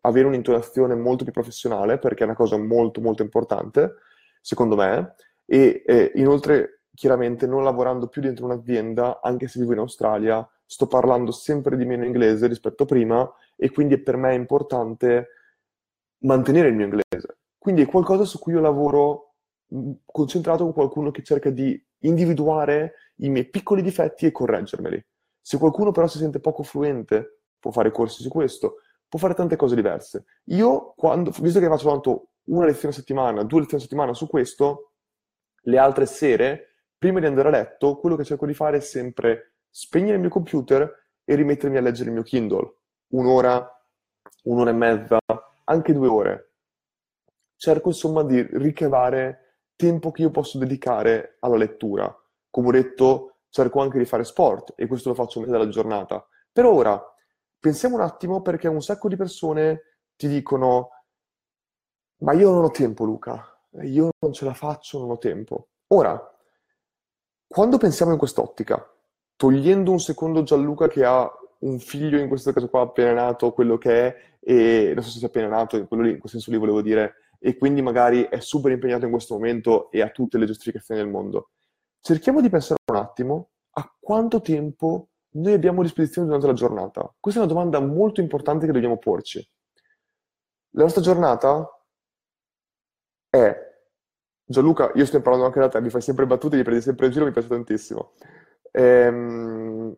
avere un'intonazione molto più professionale, perché è una cosa molto molto importante, secondo me, e eh, inoltre chiaramente non lavorando più dentro un'azienda, anche se vivo in Australia, sto parlando sempre di meno inglese rispetto a prima e quindi per me è importante mantenere il mio inglese. Quindi è qualcosa su cui io lavoro concentrato con qualcuno che cerca di individuare i miei piccoli difetti e correggermeli. Se qualcuno però si sente poco fluente, può fare corsi su questo, può fare tante cose diverse. Io, quando, visto che faccio tanto una lezione a settimana, due lezioni a settimana su questo, le altre sere, prima di andare a letto, quello che cerco di fare è sempre spegnere il mio computer e rimettermi a leggere il mio Kindle. Un'ora, un'ora e mezza, anche due ore. Cerco insomma di ricavare tempo che io posso dedicare alla lettura. Come ho detto, cerco anche di fare sport, e questo lo faccio a metà della giornata. Per ora, pensiamo un attimo, perché un sacco di persone ti dicono ma io non ho tempo Luca, io non ce la faccio, non ho tempo. Ora, quando pensiamo in quest'ottica, togliendo un secondo Gianluca che ha un figlio, in questo caso qua appena nato, quello che è, e non so se sia appena nato, quello lì, in quel senso lì volevo dire, e quindi magari è super impegnato in questo momento e ha tutte le giustificazioni del mondo, cerchiamo di pensare un attimo a quanto tempo noi abbiamo a disposizione durante la giornata. Questa è una domanda molto importante che dobbiamo porci. La nostra giornata è... Gianluca, io sto imparando anche da te, mi fai sempre battute, mi prendi sempre in giro, mi piace tantissimo. Ehm...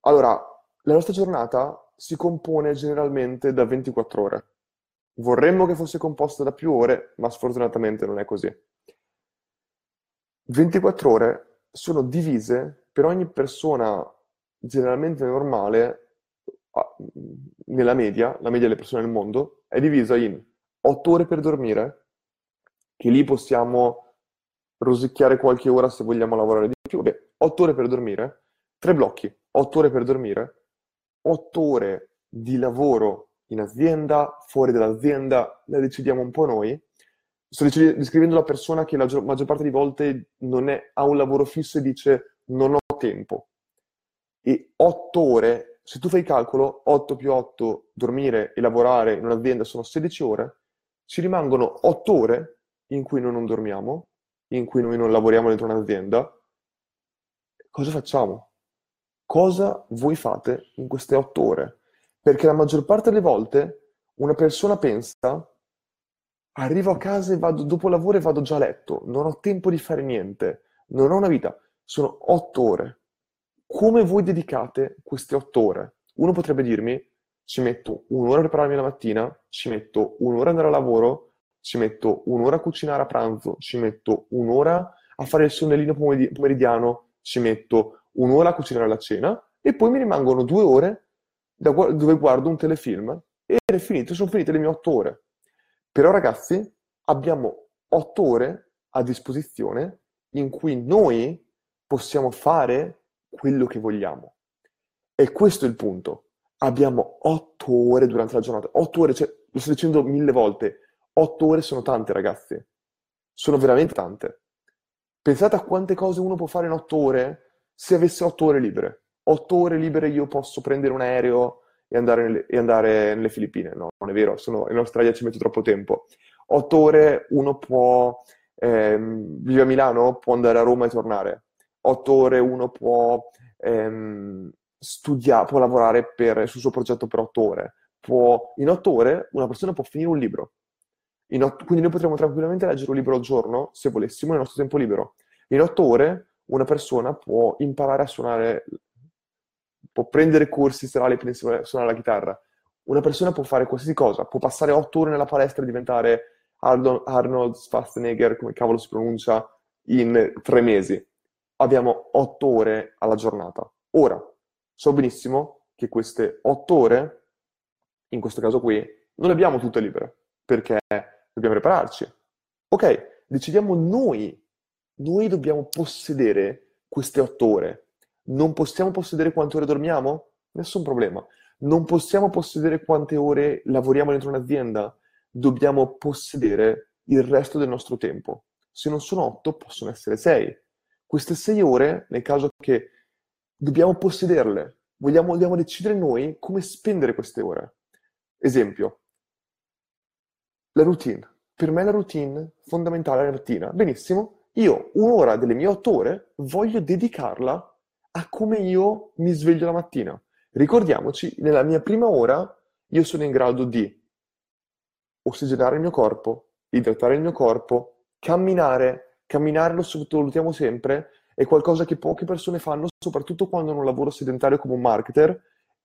Allora, la nostra giornata si compone generalmente da ventiquattro ore. Vorremmo che fosse composta da più ore, ma sfortunatamente non è così. ventiquattro ore sono divise... per ogni persona generalmente normale, nella media, la media delle persone nel mondo, è divisa in otto ore per dormire, che lì possiamo rosicchiare qualche ora se vogliamo lavorare di più. Beh, otto ore per dormire, tre blocchi, otto ore per dormire, otto ore di lavoro in azienda, fuori dall'azienda, la decidiamo un po' noi. Sto descrivendo la persona che la maggior parte di volte non è, ha un lavoro fisso e dice non ho tempo. E otto ore, se tu fai il calcolo, otto più otto, dormire e lavorare in un'azienda sono sedici ore, ci rimangono otto ore in cui noi non dormiamo, in cui noi non lavoriamo dentro un'azienda. Cosa facciamo? Cosa voi fate in queste otto ore? Perché la maggior parte delle volte una persona pensa, arrivo a casa e vado, dopo lavoro e vado già a letto, non ho tempo di fare niente, non ho una vita. Sono otto ore. Come voi dedicate queste otto ore? Uno potrebbe dirmi, ci metto un'ora a prepararmi la mattina, ci metto un'ora a andare a lavoro, ci metto un'ora a cucinare a pranzo, ci metto un'ora a fare il sonnellino pomeridiano, ci metto un'ora a cucinare la cena e poi mi rimangono due ore da gu- dove guardo un telefilm e è finito, sono finite le mie otto ore. Però ragazzi, abbiamo otto ore a disposizione in cui noi possiamo fare quello che vogliamo. E questo è il punto. Abbiamo otto ore durante la giornata. Otto ore, cioè, lo sto dicendo mille volte, otto ore sono tante, ragazzi. Sono veramente tante. Pensate a quante cose uno può fare in otto ore se avesse otto ore libere. Otto ore libere io posso prendere un aereo e andare nelle, e andare nelle Filippine. No, non è vero, sono, in Australia ci metto troppo tempo. Otto ore uno può... Ehm, vive a Milano, può andare a Roma e tornare. Otto ore uno può ehm, studiare, può lavorare per, sul suo progetto per otto ore. Può, in otto ore una persona può finire un libro. In otto, quindi noi potremmo tranquillamente leggere un libro al giorno, se volessimo, nel nostro tempo libero. In otto ore una persona può imparare a suonare, può prendere corsi serali per suonare la chitarra. Una persona può fare qualsiasi cosa, può passare otto ore nella palestra e diventare Arnold, Arnold Schwarzenegger, come cavolo si pronuncia, in tre mesi. Abbiamo otto ore alla giornata. Ora, so benissimo che queste otto ore in questo caso qui, non le abbiamo tutte libere, perché dobbiamo prepararci. Ok, decidiamo noi, noi dobbiamo possedere queste otto ore. Non possiamo possedere quante ore dormiamo? Nessun problema. Non possiamo possedere quante ore lavoriamo dentro un'azienda? Dobbiamo possedere il resto del nostro tempo. Se non sono otto, possono essere sei. Queste sei ore, nel caso che dobbiamo possederle, vogliamo, vogliamo decidere noi come spendere queste ore. Esempio, la routine. Per me la routine fondamentale è la mattina. Benissimo, io un'ora delle mie otto ore voglio dedicarla a come io mi sveglio la mattina. Ricordiamoci, nella mia prima ora io sono in grado di ossigenare il mio corpo, idratare il mio corpo, camminare, camminare lo sottovalutiamo sempre, è qualcosa che poche persone fanno, soprattutto quando hanno un lavoro sedentario come un marketer,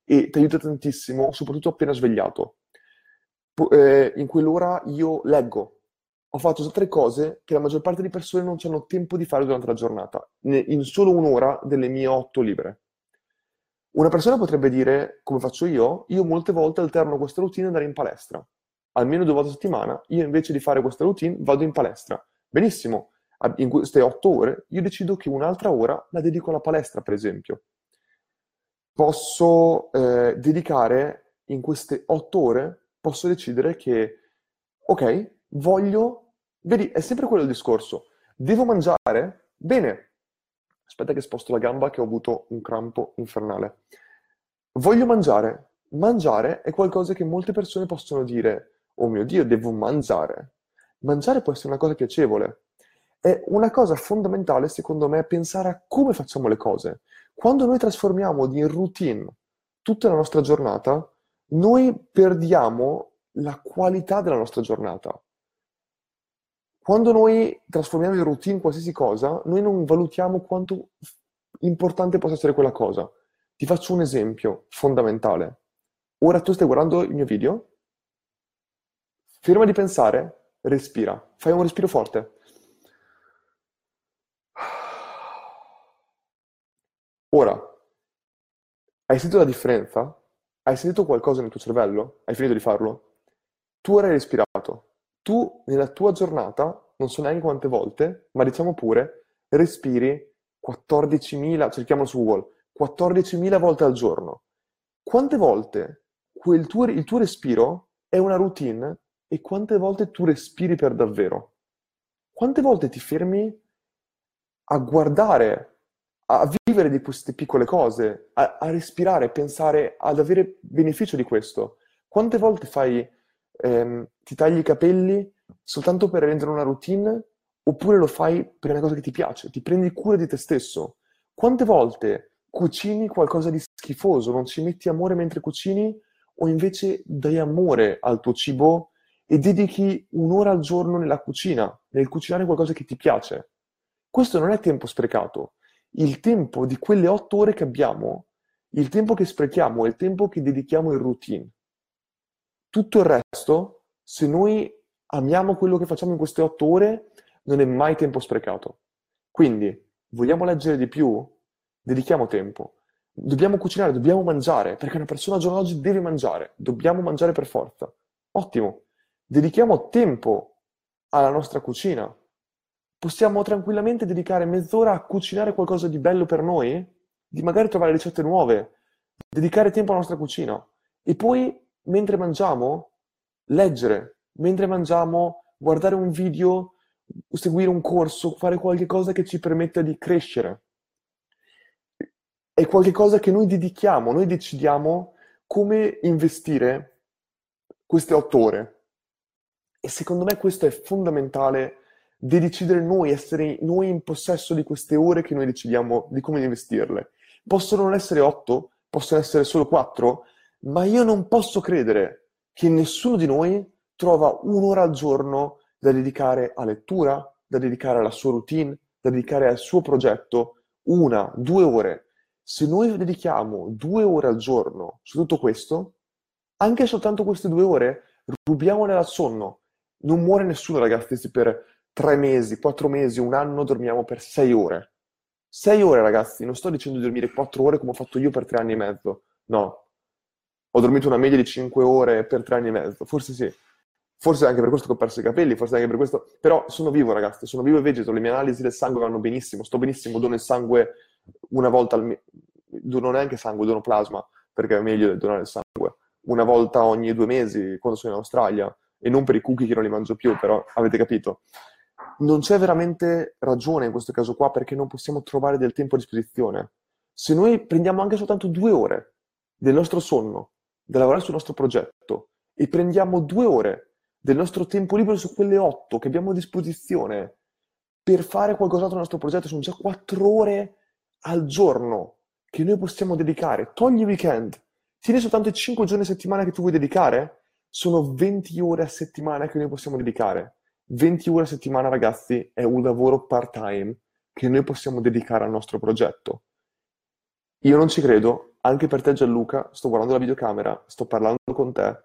e ti aiuta tantissimo, soprattutto appena svegliato. Eh, in quell'ora io leggo. Ho fatto tre cose che la maggior parte di persone non hanno tempo di fare durante la giornata, in solo un'ora delle mie otto libere. Una persona potrebbe dire, come faccio io, io molte volte alterno questa routine e andare in palestra. Almeno due volte a settimana, io invece di fare questa routine vado in palestra. Benissimo, in queste otto ore io decido che un'altra ora la dedico alla palestra, per esempio. Posso eh, dedicare, in queste otto ore, posso decidere che, ok, voglio... Vedi, è sempre quello il discorso. Devo mangiare? Bene. Aspetta che sposto la gamba che ho avuto un crampo infernale. Voglio mangiare. Mangiare è qualcosa che molte persone possono dire, oh mio Dio, devo mangiare. Mangiare può essere una cosa piacevole. È una cosa fondamentale, secondo me, pensare a come facciamo le cose. Quando noi trasformiamo di routine tutta la nostra giornata, noi perdiamo la qualità della nostra giornata. Quando noi trasformiamo in routine qualsiasi cosa, noi non valutiamo quanto importante possa essere quella cosa. Ti faccio un esempio fondamentale. Ora tu stai guardando il mio video, ferma di pensare, respira, fai un respiro forte. Ora, hai sentito la differenza? Hai sentito qualcosa nel tuo cervello? Hai finito di farlo? Tu ora hai respirato. Tu, nella tua giornata, non so neanche quante volte, ma diciamo pure, respiri quattordicimila, cerchiamolo su Google, quattordicimila volte al giorno. Quante volte quel tuo, il tuo respiro è una routine e quante volte tu respiri per davvero? Quante volte ti fermi a guardare, a vivere di queste piccole cose, a, a respirare, pensare ad avere beneficio di questo? Quante volte fai... Ehm, ti tagli i capelli soltanto per rendere una routine, oppure lo fai per una cosa che ti piace, ti prendi cura di te stesso? Quante volte cucini qualcosa di schifoso, non ci metti amore mentre cucini, o invece dai amore al tuo cibo e dedichi un'ora al giorno nella cucina, nel cucinare qualcosa che ti piace? Questo non è tempo sprecato. Il tempo di quelle otto ore che abbiamo, il tempo che sprechiamo è il tempo che dedichiamo in routine. Tutto il resto, se noi amiamo quello che facciamo in queste otto ore, non è mai tempo sprecato. Quindi, vogliamo leggere di più? Dedichiamo tempo. Dobbiamo cucinare, dobbiamo mangiare, perché una persona al giorno d'oggi deve mangiare. Dobbiamo mangiare per forza. Ottimo. Dedichiamo tempo alla nostra cucina. Possiamo tranquillamente dedicare mezz'ora a cucinare qualcosa di bello per noi? Di magari trovare ricette nuove? Dedicare tempo alla nostra cucina. E poi... mentre mangiamo, leggere. Mentre mangiamo, guardare un video, seguire un corso, fare qualche cosa che ci permetta di crescere. È qualche cosa che noi dedichiamo, noi decidiamo come investire queste otto ore. E secondo me questo è fondamentale, di decidere noi, essere noi in possesso di queste ore che noi decidiamo di come investirle. Possono non essere otto, possono essere solo quattro, ma io non posso credere che nessuno di noi trova un'ora al giorno da dedicare a lettura, da dedicare alla sua routine, da dedicare al suo progetto, una, due ore. Se noi dedichiamo due ore al giorno su tutto questo, anche soltanto queste due ore, rubiamole al sonno. Non muore nessuno, ragazzi, per tre mesi, quattro mesi, un anno dormiamo per sei ore. Sei ore, ragazzi, non sto dicendo di dormire quattro ore come ho fatto io per tre anni e mezzo, no. ho dormito una media di cinque ore per tre anni e mezzo, forse sì. Forse anche per questo che ho perso i capelli, forse anche per questo... Però sono vivo, ragazzi, sono vivo e vegeto, le mie analisi del sangue vanno benissimo, sto benissimo, dono il sangue una volta al... dono neanche sangue, dono plasma, perché è meglio donare il sangue. Una volta ogni due mesi, quando sono in Australia, e non per i cookie che non li mangio più, però avete capito. Non c'è veramente ragione in questo caso qua, perché non possiamo trovare del tempo a disposizione. Se noi prendiamo anche soltanto due ore del nostro sonno, da lavorare sul nostro progetto, e prendiamo due ore del nostro tempo libero su quelle otto che abbiamo a disposizione per fare qualcos'altro al nostro progetto, sono già quattro ore al giorno che noi possiamo dedicare. Togli i weekend, tieni soltanto i cinque giorni a settimana che tu vuoi dedicare, sono venti ore a settimana che noi possiamo dedicare. venti ore a settimana, ragazzi, è un lavoro part-time che noi possiamo dedicare al nostro progetto. Io non ci credo, anche per te Gianluca, sto guardando la videocamera, sto parlando con te,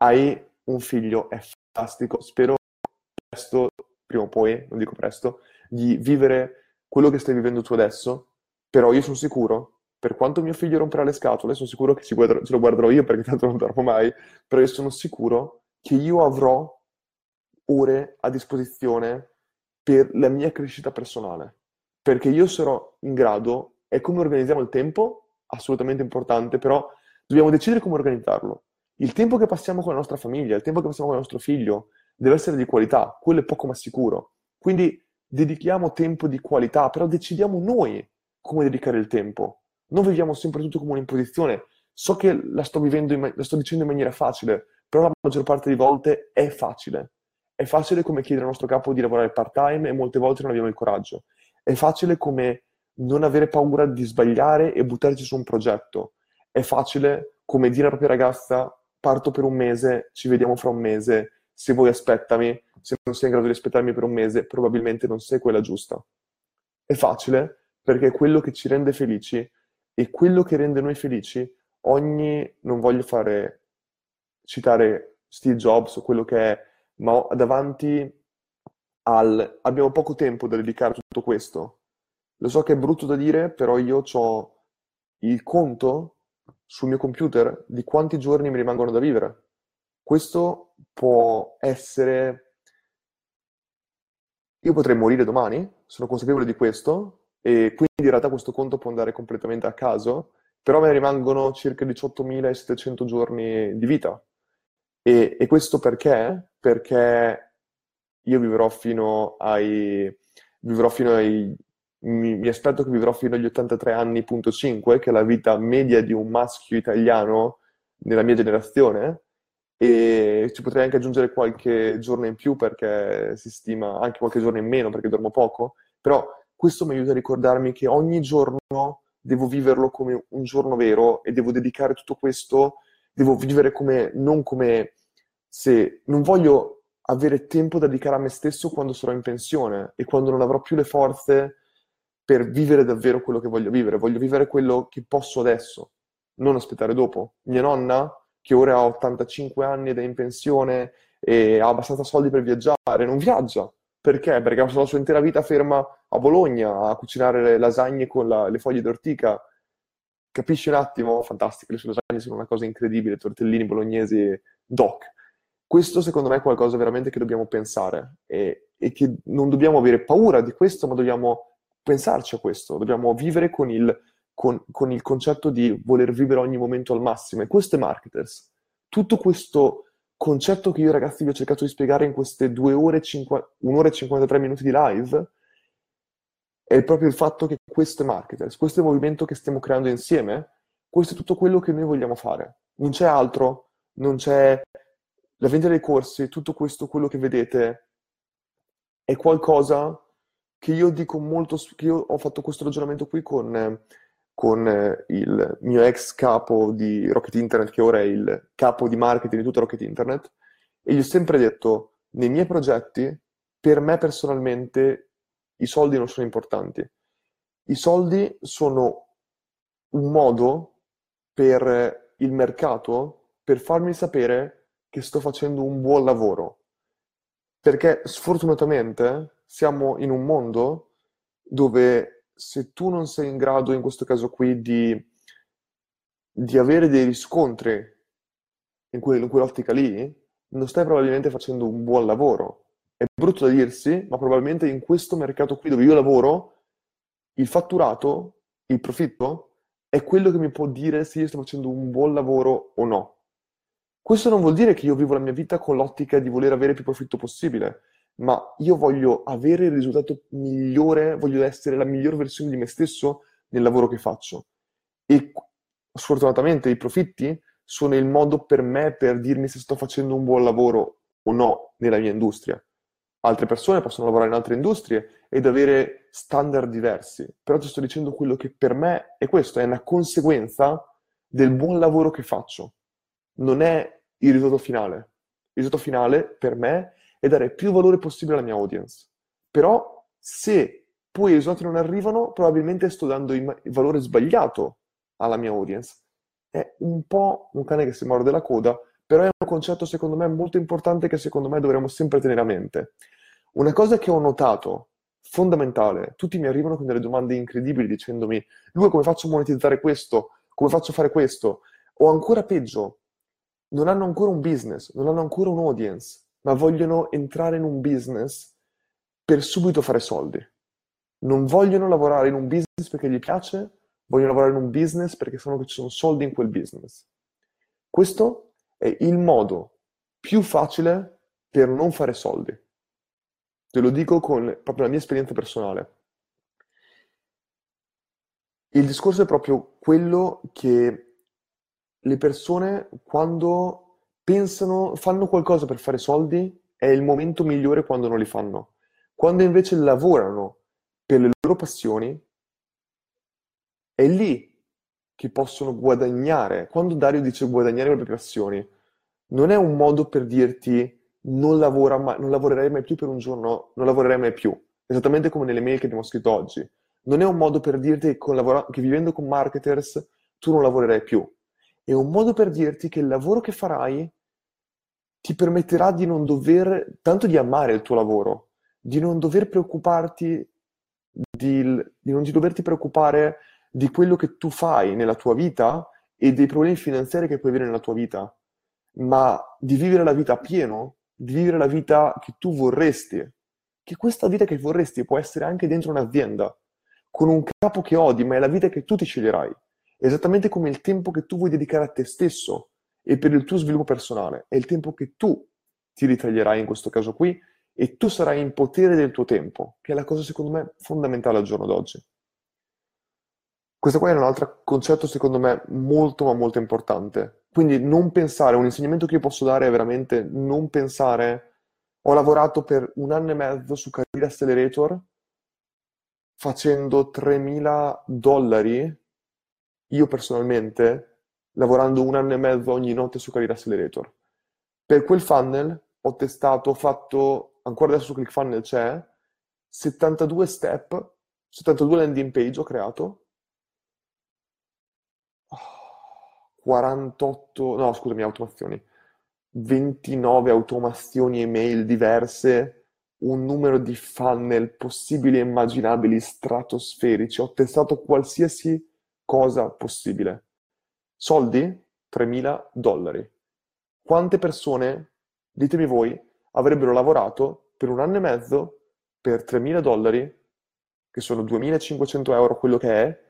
hai... un figlio è fantastico, spero presto, prima o poi, non dico presto, di vivere quello che stai vivendo tu adesso, però io sono sicuro, per quanto mio figlio romperà le scatole, sono sicuro che ci guarderò, ce lo guarderò io perché tanto non dormo mai, però io sono sicuro che io avrò ore a disposizione per la mia crescita personale, perché io sarò in grado, e come organizziamo il tempo, assolutamente importante, però dobbiamo decidere come organizzarlo. Il tempo che passiamo con la nostra famiglia, il tempo che passiamo con il nostro figlio, deve essere di qualità, quello è poco ma sicuro. Quindi dedichiamo tempo di qualità, però decidiamo noi come dedicare il tempo. Non viviamo sempre tutto come un'imposizione. So che la sto vivendo, in ma- la sto dicendo in maniera facile, però la maggior parte delle volte è facile. È facile come chiedere al nostro capo di lavorare part-time e molte volte non abbiamo il coraggio. È facile come non avere paura di sbagliare e buttarci su un progetto. È facile come dire alla propria ragazza: parto per un mese, ci vediamo fra un mese, se vuoi aspettami, se non sei in grado di aspettarmi per un mese, probabilmente non sei quella giusta. È facile perché è quello che ci rende felici e quello che rende noi felici, ogni, non voglio fare, citare Steve Jobs o quello che è, ma davanti al, abbiamo poco tempo da dedicare a tutto questo. Lo so che è brutto da dire, però io ho il conto sul mio computer di quanti giorni mi rimangono da vivere. Questo può essere... Io potrei morire domani, sono consapevole di questo, e quindi in realtà questo conto può andare completamente a caso, però me ne rimangono circa diciottomilasettecento giorni di vita. E, e questo perché? Perché io vivrò fino ai... vivrò fino ai... Mi, mi aspetto che vivrò fino agli ottantatré anni e cinque, che è la vita media di un maschio italiano nella mia generazione, e ci potrei anche aggiungere qualche giorno in più perché si stima, anche qualche giorno in meno perché dormo poco, però questo mi aiuta a ricordarmi che ogni giorno devo viverlo come un giorno vero e devo dedicare tutto questo, devo vivere come, non come se, non voglio avere tempo da dedicare a me stesso quando sarò in pensione e quando non avrò più le forze per vivere davvero quello che voglio vivere. Voglio vivere quello che posso adesso, non aspettare dopo. Mia nonna, che ora ha ottantacinque anni ed è in pensione e ha abbastanza soldi per viaggiare, non viaggia. Perché? Perché ha passato la sua intera vita ferma a Bologna a cucinare le lasagne con la, le foglie d'ortica. Capisci un attimo? Fantastiche, le sue lasagne sono una cosa incredibile, tortellini bolognesi doc. Questo secondo me è qualcosa veramente che dobbiamo pensare e, e che non dobbiamo avere paura di questo, ma dobbiamo... pensarci a questo, dobbiamo vivere con il, con, con il concetto di voler vivere ogni momento al massimo, e questo è Marketers. Tutto questo concetto che io ragazzi vi ho cercato di spiegare in queste due ore, cinqu- un'ora e cinquantatré minuti di live, è proprio il fatto che questo è Marketers, questo è il movimento che stiamo creando insieme, questo è tutto quello che noi vogliamo fare, non c'è altro, non c'è la vendita dei corsi, tutto questo, quello che vedete, è qualcosa... che io dico molto, che io ho fatto questo ragionamento qui con, con il mio ex capo di Rocket Internet, che ora è il capo di marketing di tutto Rocket Internet, e gli ho sempre detto, nei miei progetti, per me personalmente, i soldi non sono importanti. I soldi sono un modo per il mercato per farmi sapere che sto facendo un buon lavoro. Perché sfortunatamente... siamo in un mondo dove se tu non sei in grado, in questo caso qui, di di avere dei riscontri in quell'ottica lì, non stai probabilmente facendo un buon lavoro. È brutto da dirsi, ma probabilmente in questo mercato qui dove io lavoro, il fatturato, il profitto, è quello che mi può dire se io sto facendo un buon lavoro o no. Questo non vuol dire che io vivo la mia vita con l'ottica di voler avere più profitto possibile, ma io voglio avere il risultato migliore, voglio essere la miglior versione di me stesso nel lavoro che faccio. E sfortunatamente i profitti sono il modo per me per dirmi se sto facendo un buon lavoro o no nella mia industria. Altre persone possono lavorare in altre industrie ed avere standard diversi, però ti sto dicendo quello che per me è questo, è una conseguenza del buon lavoro che faccio. Non è il risultato finale. Il risultato finale per me è dare più valore possibile alla mia audience. Però se poi i risultati non arrivano, probabilmente sto dando il valore sbagliato alla mia audience. È un po' un cane che si morde la coda, però è un concetto secondo me molto importante che secondo me dovremmo sempre tenere a mente. Una cosa che ho notato, fondamentale, tutti mi arrivano con delle domande incredibili dicendomi: Luca, come faccio a monetizzare questo? Come faccio a fare questo? O ancora peggio, non hanno ancora un business, non hanno ancora un audience, ma vogliono entrare in un business per subito fare soldi. Non vogliono lavorare in un business perché gli piace, vogliono lavorare in un business perché sanno che ci sono soldi in quel business. Questo è il modo più facile per non fare soldi. Te lo dico con proprio la mia esperienza personale. Il discorso è proprio quello che le persone, quando pensano, fanno qualcosa per fare soldi, è il momento migliore quando non li fanno. Quando invece lavorano per le loro passioni, è lì che possono guadagnare. Quando Dario dice guadagnare le proprie passioni, non è un modo per dirti non, lavora mai, non lavorerai mai più per un giorno, non lavorerai mai più, esattamente come nelle mail che abbiamo scritto oggi. Non è un modo per dirti che, con lavora, che vivendo con Marketers tu non lavorerai più. È un modo per dirti che il lavoro che farai ti permetterà di non dover, tanto di amare il tuo lavoro, di non dover preoccuparti, di, di non doverti preoccupare di quello che tu fai nella tua vita e dei problemi finanziari che puoi avere nella tua vita, ma di vivere la vita a pieno, di vivere la vita che tu vorresti, che questa vita che vorresti può essere anche dentro un'azienda, con un capo che odi, ma è la vita che tu ti sceglierai, esattamente come il tempo che tu vuoi dedicare a te stesso e per il tuo sviluppo personale, è il tempo che tu ti ritaglierai in questo caso qui e tu sarai in potere del tuo tempo, che è la cosa secondo me fondamentale al giorno d'oggi. Questo qua è un altro concetto secondo me molto ma molto importante. Quindi non pensare, un insegnamento che io posso dare è veramente non pensare: ho lavorato per un anno e mezzo su Career Accelerator facendo tremila dollari, io personalmente, lavorando un anno e mezzo ogni notte su Career Accelerator. Per quel funnel ho testato, ho fatto, ancora adesso su Click Funnel c'è, settantadue step, settantadue landing page ho creato, quarantotto, no scusami, automazioni, ventinove automazioni email diverse, un numero di funnel possibili e immaginabili stratosferici, ho testato qualsiasi cosa possibile. Soldi? tremila dollari. Quante persone, ditemi voi, avrebbero lavorato per un anno e mezzo per tremila dollari, che sono duemilacinquecento euro quello che è,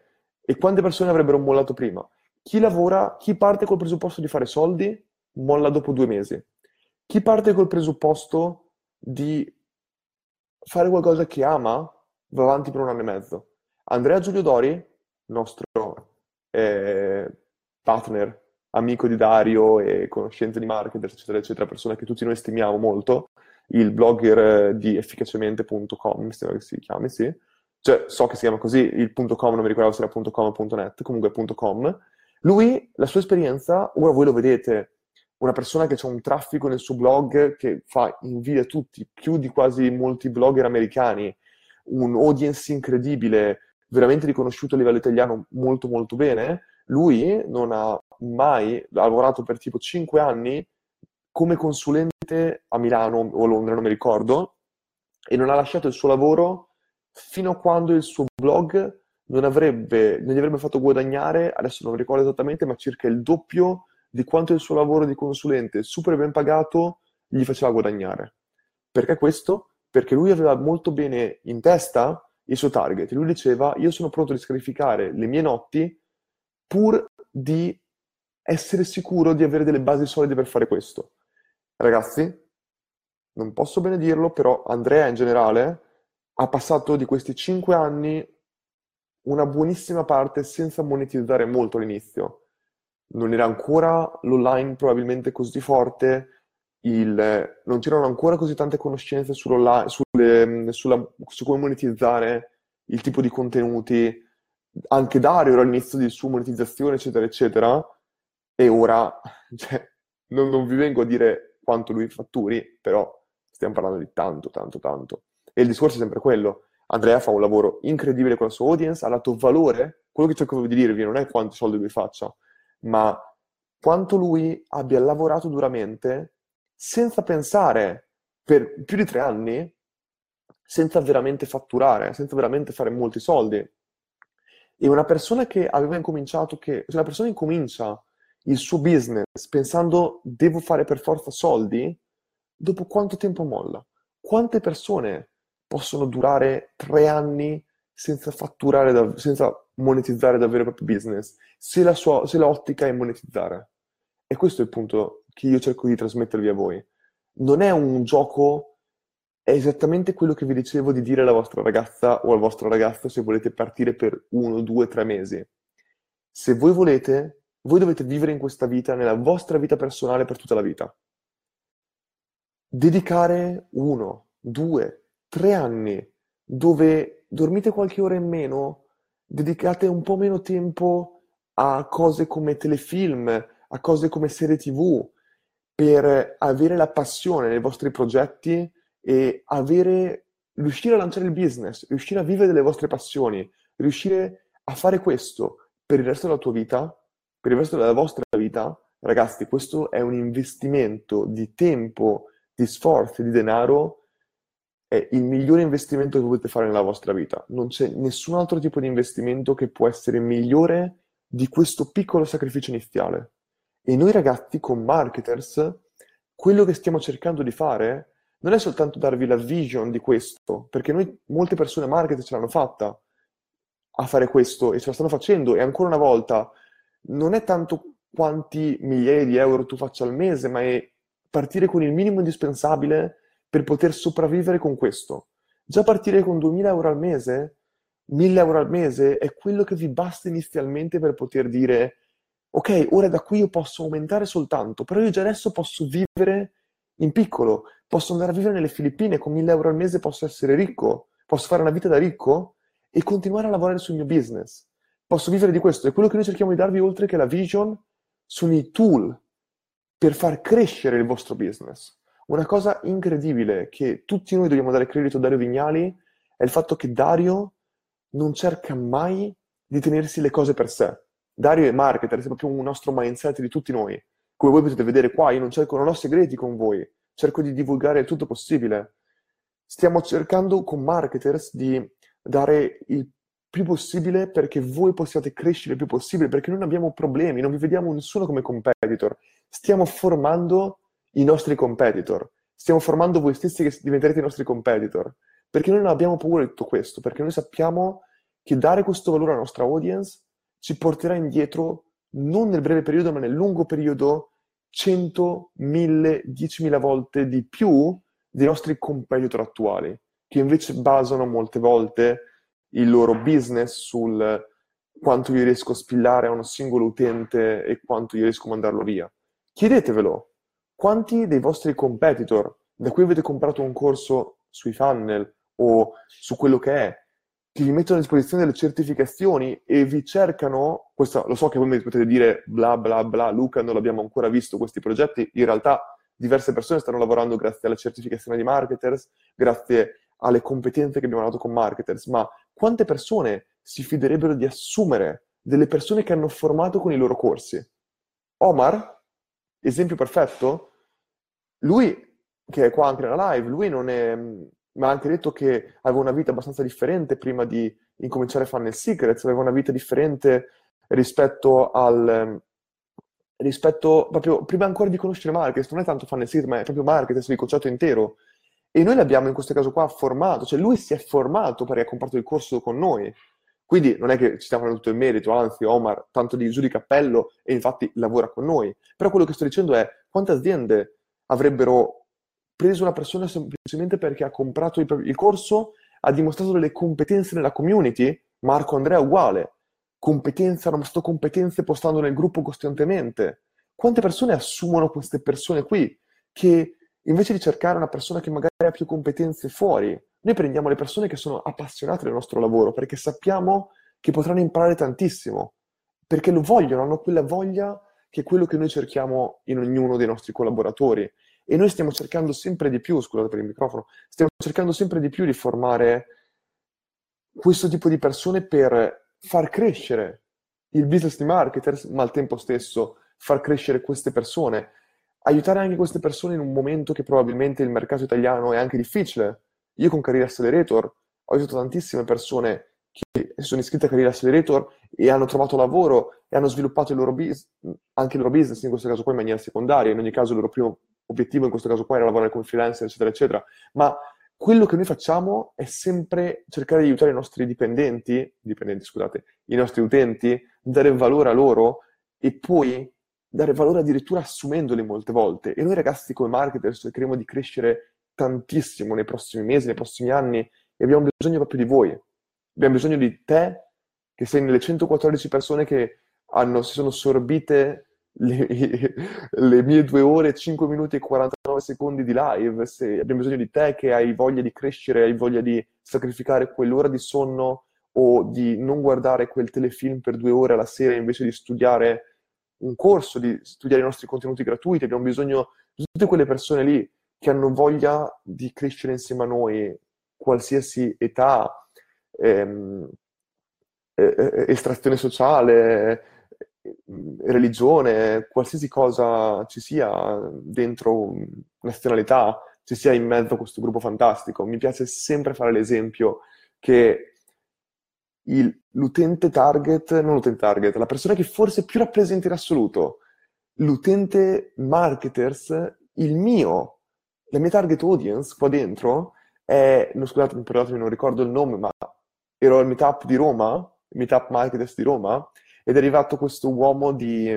e quante persone avrebbero mollato prima? Chi lavora, chi parte col presupposto di fare soldi, molla dopo due mesi. Chi parte col presupposto di fare qualcosa che ama, va avanti per un anno e mezzo. Andrea Giuliodori, nostro eh, partner, amico di Dario e conoscente di Marketers, eccetera, eccetera, persona che tutti noi stimiamo molto, il blogger di efficacemente punto com, mi sembra che si chiami, sì. Cioè, so che si chiama così, il .com, non mi ricordavo se era .com o .net, comunque .com. Lui, la sua esperienza, ora voi lo vedete, una persona che ha un traffico nel suo blog che fa invidia a tutti, più di quasi molti blogger americani, un audience incredibile, veramente riconosciuto a livello italiano molto molto bene, lui non ha mai lavorato per tipo cinque anni come consulente a Milano o Londra, non mi ricordo, e non ha lasciato il suo lavoro fino a quando il suo blog non avrebbe, non gli avrebbe fatto guadagnare, adesso non ricordo esattamente, ma circa il doppio di quanto il suo lavoro di consulente super ben pagato gli faceva guadagnare. Perché questo? Perché lui aveva molto bene in testa il suo target. Lui diceva: io sono pronto di sacrificare le mie notti pur di essere sicuro di avere delle basi solide per fare questo. Ragazzi, non posso bene dirlo, però Andrea in generale ha passato di questi cinque anni una buonissima parte senza monetizzare molto all'inizio. Non era ancora l'online probabilmente così forte, il, non c'erano ancora così tante conoscenze sull'online, sulle, sulla, su come monetizzare, il tipo di contenuti. Anche Dario era all'inizio di sua monetizzazione, eccetera, eccetera. E ora, cioè, non, non vi vengo a dire quanto lui fatturi, però stiamo parlando di tanto, tanto, tanto. E il discorso è sempre quello. Andrea fa un lavoro incredibile con la sua audience, ha dato valore. Quello che cerco di dirvi non è quanti soldi lui faccia, ma quanto lui abbia lavorato duramente senza pensare per più di tre anni, senza veramente fatturare, senza veramente fare molti soldi. E una persona che aveva incominciato, che se una persona incomincia il suo business pensando devo fare per forza soldi, dopo quanto tempo molla? Quante persone possono durare tre anni senza fatturare, dav- senza monetizzare davvero il proprio business, se la sua, se la ottica è monetizzare? E questo è il punto che io cerco di trasmettervi a voi. Non è un gioco, è esattamente quello che vi dicevo di dire alla vostra ragazza o al vostro ragazzo se volete partire per uno, due, tre mesi. Se voi volete, voi dovete vivere in questa vita, nella vostra vita personale per tutta la vita. Dedicare uno, due, tre anni dove dormite qualche ora in meno, dedicate un po' meno tempo a cose come telefilm, a cose come serie tv, per avere la passione nei vostri progetti e avere, riuscire a lanciare il business, riuscire a vivere delle vostre passioni, riuscire a fare questo per il resto della tua vita, per il resto della vostra vita. Ragazzi, questo è un investimento di tempo, di sforzo, di denaro. È il migliore investimento che potete fare nella vostra vita. Non c'è nessun altro tipo di investimento che può essere migliore di questo piccolo sacrificio iniziale. E noi ragazzi, con Marketers, quello che stiamo cercando di fare non è soltanto darvi la vision di questo, perché noi, molte persone marketer ce l'hanno fatta a fare questo e ce la stanno facendo. E ancora una volta, non è tanto quanti migliaia di euro tu faccia al mese, ma è partire con il minimo indispensabile per poter sopravvivere con questo. Già partire con duemila euro al mese, mille euro al mese, è quello che vi basta inizialmente per poter dire ok, ora da qui io posso aumentare soltanto, però io già adesso posso vivere in piccolo, posso andare a vivere nelle Filippine, con mille euro al mese posso essere ricco, posso fare una vita da ricco e continuare a lavorare sul mio business. Posso vivere di questo. È quello che noi cerchiamo di darvi, oltre che la vision, sono i tool per far crescere il vostro business. Una cosa incredibile che tutti noi dobbiamo dare credito a Dario Vignali è il fatto che Dario non cerca mai di tenersi le cose per sé. Dario è marketer, è proprio un nostro mindset di tutti noi. Come voi potete vedere qua, io non cerco, non ho segreti con voi, cerco di divulgare il tutto possibile. Stiamo cercando con Marketers di dare il più possibile perché voi possiate crescere il più possibile, perché non abbiamo problemi, non vi vediamo nessuno come competitor. Stiamo formando i nostri competitor, stiamo formando voi stessi che diventerete i nostri competitor, perché noi non abbiamo paura di tutto questo, perché noi sappiamo che dare questo valore alla nostra audience ci porterà indietro, non nel breve periodo ma nel lungo periodo, cento, mille, diecimila volte di più dei nostri competitor attuali, che invece basano molte volte il loro business sul quanto io riesco a spillare a un singolo utente e quanto io riesco a mandarlo via. Chiedetevelo: quanti dei vostri competitor da cui avete comprato un corso sui funnel o su quello che è, che vi mettono a disposizione delle certificazioni e vi cercano, questo, lo so che voi mi potete dire bla bla bla, Luca non l'abbiamo ancora visto questi progetti, in realtà diverse persone stanno lavorando grazie alla certificazione di Marketers, grazie alle competenze che abbiamo dato con Marketers, ma quante persone si fiderebbero di assumere delle persone che hanno formato con i loro corsi? Omar, esempio perfetto, lui che è qua anche nella live, lui non è, mi ha anche detto che aveva una vita abbastanza differente prima di incominciare a Funnel Secrets, aveva una vita differente rispetto al... rispetto proprio prima ancora di conoscere Marketers, non è tanto Funnel Secrets, ma è proprio Marketers, il concetto intero. E noi l'abbiamo in questo caso qua formato, cioè lui si è formato perché ha comprato il corso con noi. Quindi non è che ci stiamo facendo tutto il merito, anzi Omar, tanto di giù di cappello, e infatti lavora con noi. Però quello che sto dicendo è quante aziende avrebbero preso una persona semplicemente perché ha comprato il, il corso, ha dimostrato delle competenze nella community, Marco Andrea uguale, competenza, hanno mostrato competenze postando nel gruppo costantemente. Quante persone assumono queste persone qui che invece di cercare una persona che magari ha più competenze fuori, noi prendiamo le persone che sono appassionate del nostro lavoro perché sappiamo che potranno imparare tantissimo, perché lo vogliono, hanno quella voglia che è quello che noi cerchiamo in ognuno dei nostri collaboratori. E noi stiamo cercando sempre di più, scusate per il microfono, stiamo cercando sempre di più di formare questo tipo di persone per far crescere il business di Marketers, ma al tempo stesso far crescere queste persone, aiutare anche queste persone in un momento che probabilmente il mercato italiano è anche difficile. Io con Career Accelerator ho aiutato tantissime persone che sono iscritte a Career Accelerator e hanno trovato lavoro e hanno sviluppato il loro business, anche il loro business in questo caso qua in maniera secondaria, in ogni caso il loro primo obiettivo in questo caso qua era lavorare come freelancer, eccetera, eccetera. Ma quello che noi facciamo è sempre cercare di aiutare i nostri dipendenti, dipendenti scusate, i nostri utenti, dare valore a loro e poi dare valore addirittura assumendoli molte volte. E noi ragazzi come Marketers cercheremo di crescere tantissimo nei prossimi mesi, nei prossimi anni, e abbiamo bisogno proprio di voi. Abbiamo bisogno di te, che sei nelle centoquattordici persone che hanno, si sono sorbite le, le mie due ore, cinque minuti e quarantanove secondi di live. Se, abbiamo bisogno di te che hai voglia di crescere, hai voglia di sacrificare quell'ora di sonno o di non guardare quel telefilm per due ore alla sera invece di studiare un corso, di studiare i nostri contenuti gratuiti. Abbiamo bisogno di tutte quelle persone lì che hanno voglia di crescere insieme a noi, qualsiasi età, ehm, estrazione sociale, religione, qualsiasi cosa ci sia dentro, nazionalità, ci sia in mezzo a questo gruppo fantastico. Mi piace sempre fare l'esempio che il, l'utente target, non l'utente target, la persona che forse più rappresenta in assoluto, l'utente Marketers, il mio, la mia target audience qua dentro è, no, scusatemi, perdonatemi, non ricordo il nome, ma ero al meetup di Roma, meetup Marketers di Roma, ed è arrivato questo uomo di,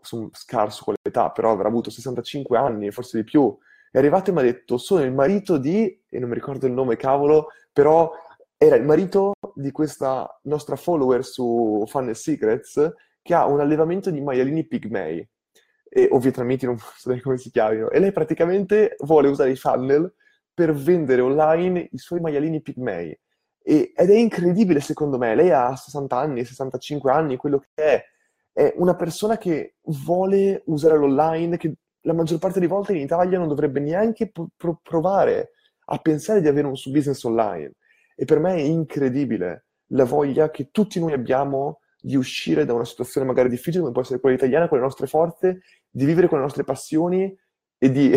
sono scarso con l'età, però avrà avuto sessantacinque anni, forse di più, è arrivato e mi ha detto, sono il marito di, e non mi ricordo il nome, cavolo, però era il marito di questa nostra follower su Funnel Secrets, che ha un allevamento di maialini pigmei. E ovviamente non so come si chiamino, e lei praticamente vuole usare i funnel per vendere online i suoi maialini pigmei. E, ed è incredibile secondo me, lei ha sessanta anni, sessantacinque anni, quello che è, è una persona che vuole usare l'online, che la maggior parte delle volte in Italia non dovrebbe neanche pro- provare a pensare di avere un suo business online. E per me è incredibile la voglia che tutti noi abbiamo di uscire da una situazione magari difficile, come può essere quella italiana, con le nostre forze, di vivere con le nostre passioni e di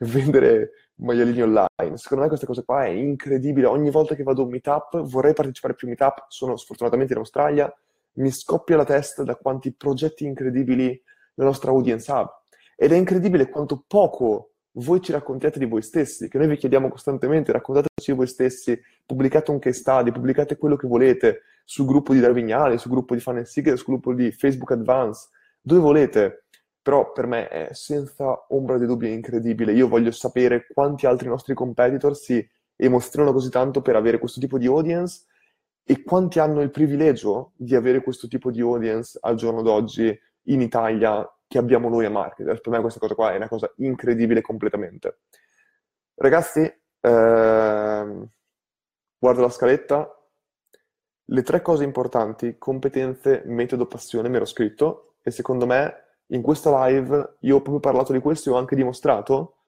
vendere maialini online. Secondo me questa cosa qua è incredibile. Ogni volta che vado a un meetup, vorrei partecipare a più meetup, sono sfortunatamente in Australia, mi scoppia la testa da quanti progetti incredibili la nostra audience ha. Ed è incredibile quanto poco voi ci raccontate di voi stessi, che noi vi chiediamo costantemente, raccontateci di voi stessi, pubblicate un case study, pubblicate quello che volete, sul gruppo di Dario Vignali, sul gruppo di Funnel Secret, sul gruppo di Facebook Advance, dove volete. Però per me è senza ombra di dubbio incredibile. Io voglio sapere quanti altri nostri competitor si emozionano così tanto per avere questo tipo di audience e quanti hanno il privilegio di avere questo tipo di audience al giorno d'oggi in Italia che abbiamo noi a Marketers. Per me questa cosa qua è una cosa incredibile completamente. Ragazzi, ehm, guardo la scaletta. Le tre cose importanti, competenze, metodo, passione, me l'ho scritto, e secondo me in questa live io ho proprio parlato di questo e ho anche dimostrato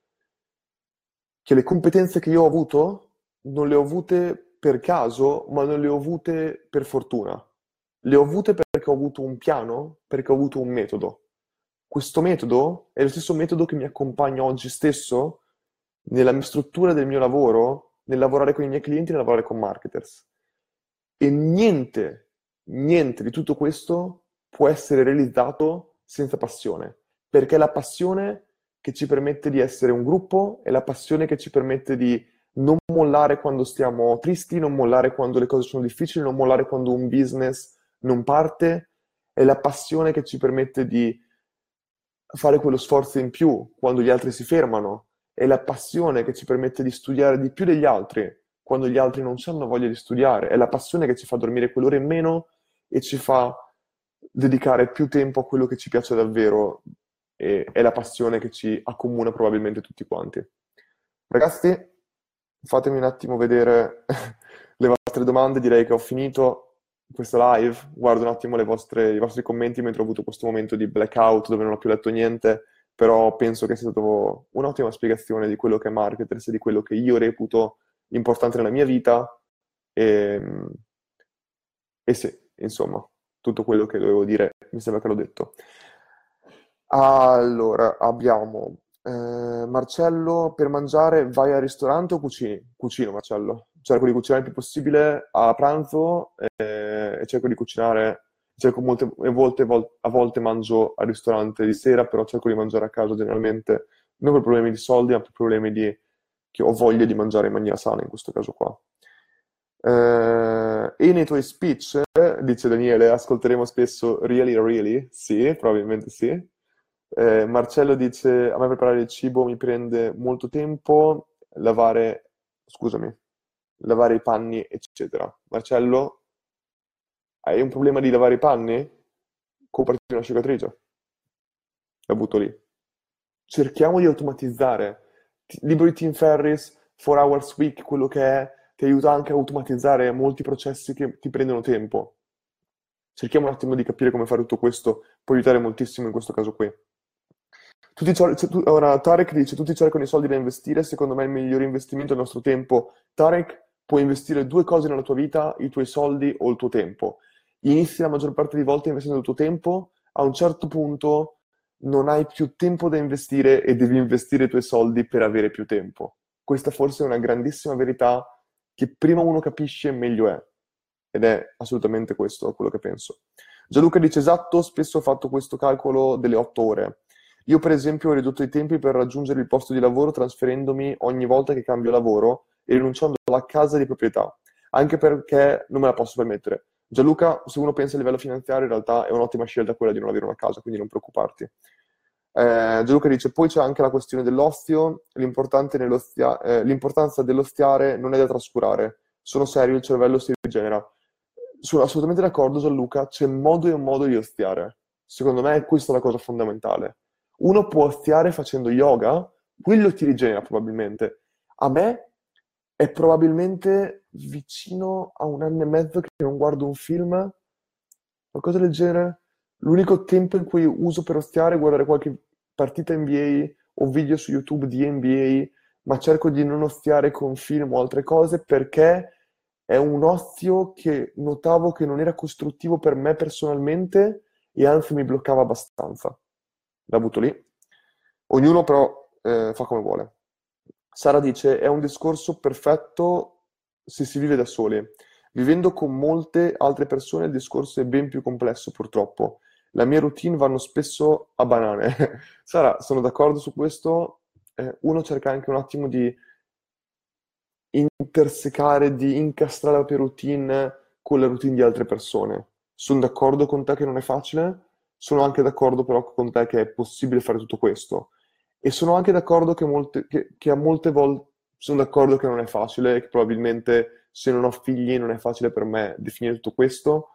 che le competenze che io ho avuto non le ho avute per caso, ma non le ho avute per fortuna. Le ho avute perché ho avuto un piano, perché ho avuto un metodo. Questo metodo è lo stesso metodo che mi accompagna oggi stesso nella struttura del mio lavoro, nel lavorare con i miei clienti e nel lavorare con Marketers. E niente, niente di tutto questo può essere realizzato senza passione, perché è la passione che ci permette di essere un gruppo, è la passione che ci permette di non mollare quando stiamo tristi, non mollare quando le cose sono difficili, non mollare quando un business non parte, è la passione che ci permette di fare quello sforzo in più quando gli altri si fermano, è la passione che ci permette di studiare di più degli altri quando gli altri non hanno voglia di studiare, è la passione che ci fa dormire quell'ora in meno e ci fa dedicare più tempo a quello che ci piace davvero, e è la passione che ci accomuna probabilmente tutti quanti. Ragazzi, fatemi un attimo vedere le vostre domande, direi che ho finito questa live, guardo un attimo le vostre, i vostri commenti mentre ho avuto questo momento di blackout dove non ho più letto niente, però penso che sia stata un'ottima spiegazione di quello che è Marketers, di quello che io reputo importante nella mia vita, e, e sì, insomma, tutto quello che dovevo dire mi sembra che l'ho detto. Allora, abbiamo... Eh, Marcello, per mangiare vai al ristorante o cucini? Cucino, Marcello. Cerco di cucinare il più possibile a pranzo eh, e cerco di cucinare, cerco molte volte, a volte mangio al ristorante di sera, però cerco di mangiare a casa generalmente, non per problemi di soldi, ma per problemi di che ho voglia di mangiare in maniera sana in questo caso qua. Eh, e nei tuoi speech, dice Daniele, ascolteremo spesso really, really? Sì, probabilmente sì. Eh, Marcello dice, a me preparare il cibo mi prende molto tempo, lavare, scusami, lavare i panni, eccetera. Marcello, hai un problema di lavare i panni? Copriti di un'asciugatrice. La butto lì. Cerchiamo di automatizzare. Libro di Tim Ferriss, four hours week, quello che è, ti aiuta anche a automatizzare molti processi che ti prendono tempo. Cerchiamo un attimo di capire come fare tutto questo, può aiutare moltissimo in questo caso qui. Tutti, ora Tarek dice, tutti cercano i soldi da investire, secondo me il miglior investimento è il nostro tempo. Tarek, puoi investire due cose nella tua vita, i tuoi soldi o il tuo tempo. Inizi la maggior parte di volte investendo il tuo tempo, a un certo punto non hai più tempo da investire e devi investire i tuoi soldi per avere più tempo. Questa forse è una grandissima verità che prima uno capisce meglio è, ed è assolutamente questo quello che penso. Gianluca dice esatto, spesso ho fatto questo calcolo delle otto ore. Io per esempio ho ridotto i tempi per raggiungere il posto di lavoro trasferendomi ogni volta che cambio lavoro e rinunciando alla casa di proprietà, anche perché non me la posso permettere. Gianluca, se uno pensa a livello finanziario, in realtà è un'ottima scelta quella di non avere una casa, quindi non preoccuparti. Eh, Gianluca dice, poi c'è anche la questione dell'ozio, l'importante nell'ozia, eh, l'importanza dell'oziare non è da trascurare, sono serio, il cervello si rigenera. Sono assolutamente d'accordo, Gianluca, c'è modo e un modo di oziare. Secondo me questa è la cosa fondamentale. Uno può oziare facendo yoga, quello ti rigenera probabilmente. A me è probabilmente vicino a un anno e mezzo che non guardo un film, qualcosa del genere. L'unico tempo in cui uso per oziare è guardare qualche partita N B A o video su YouTube di N B A, ma cerco di non oziare con film o altre cose perché è un ozio che notavo che non era costruttivo per me personalmente e anzi mi bloccava abbastanza. La butto lì. Ognuno però eh, fa come vuole. Sara dice, è un discorso perfetto se si vive da soli. Vivendo con molte altre persone il discorso è ben più complesso purtroppo. La mia routine vanno spesso a banane. Sara, sono d'accordo su questo. Eh, uno cerca anche un attimo di intersecare, di incastrare la propria routine con la routine di altre persone. Sono d'accordo con te che non è facile, sono anche d'accordo però con te che è possibile fare tutto questo. E sono anche d'accordo che, molte, che, che a molte volte sono d'accordo che non è facile, che probabilmente se non ho figli non è facile per me definire tutto questo,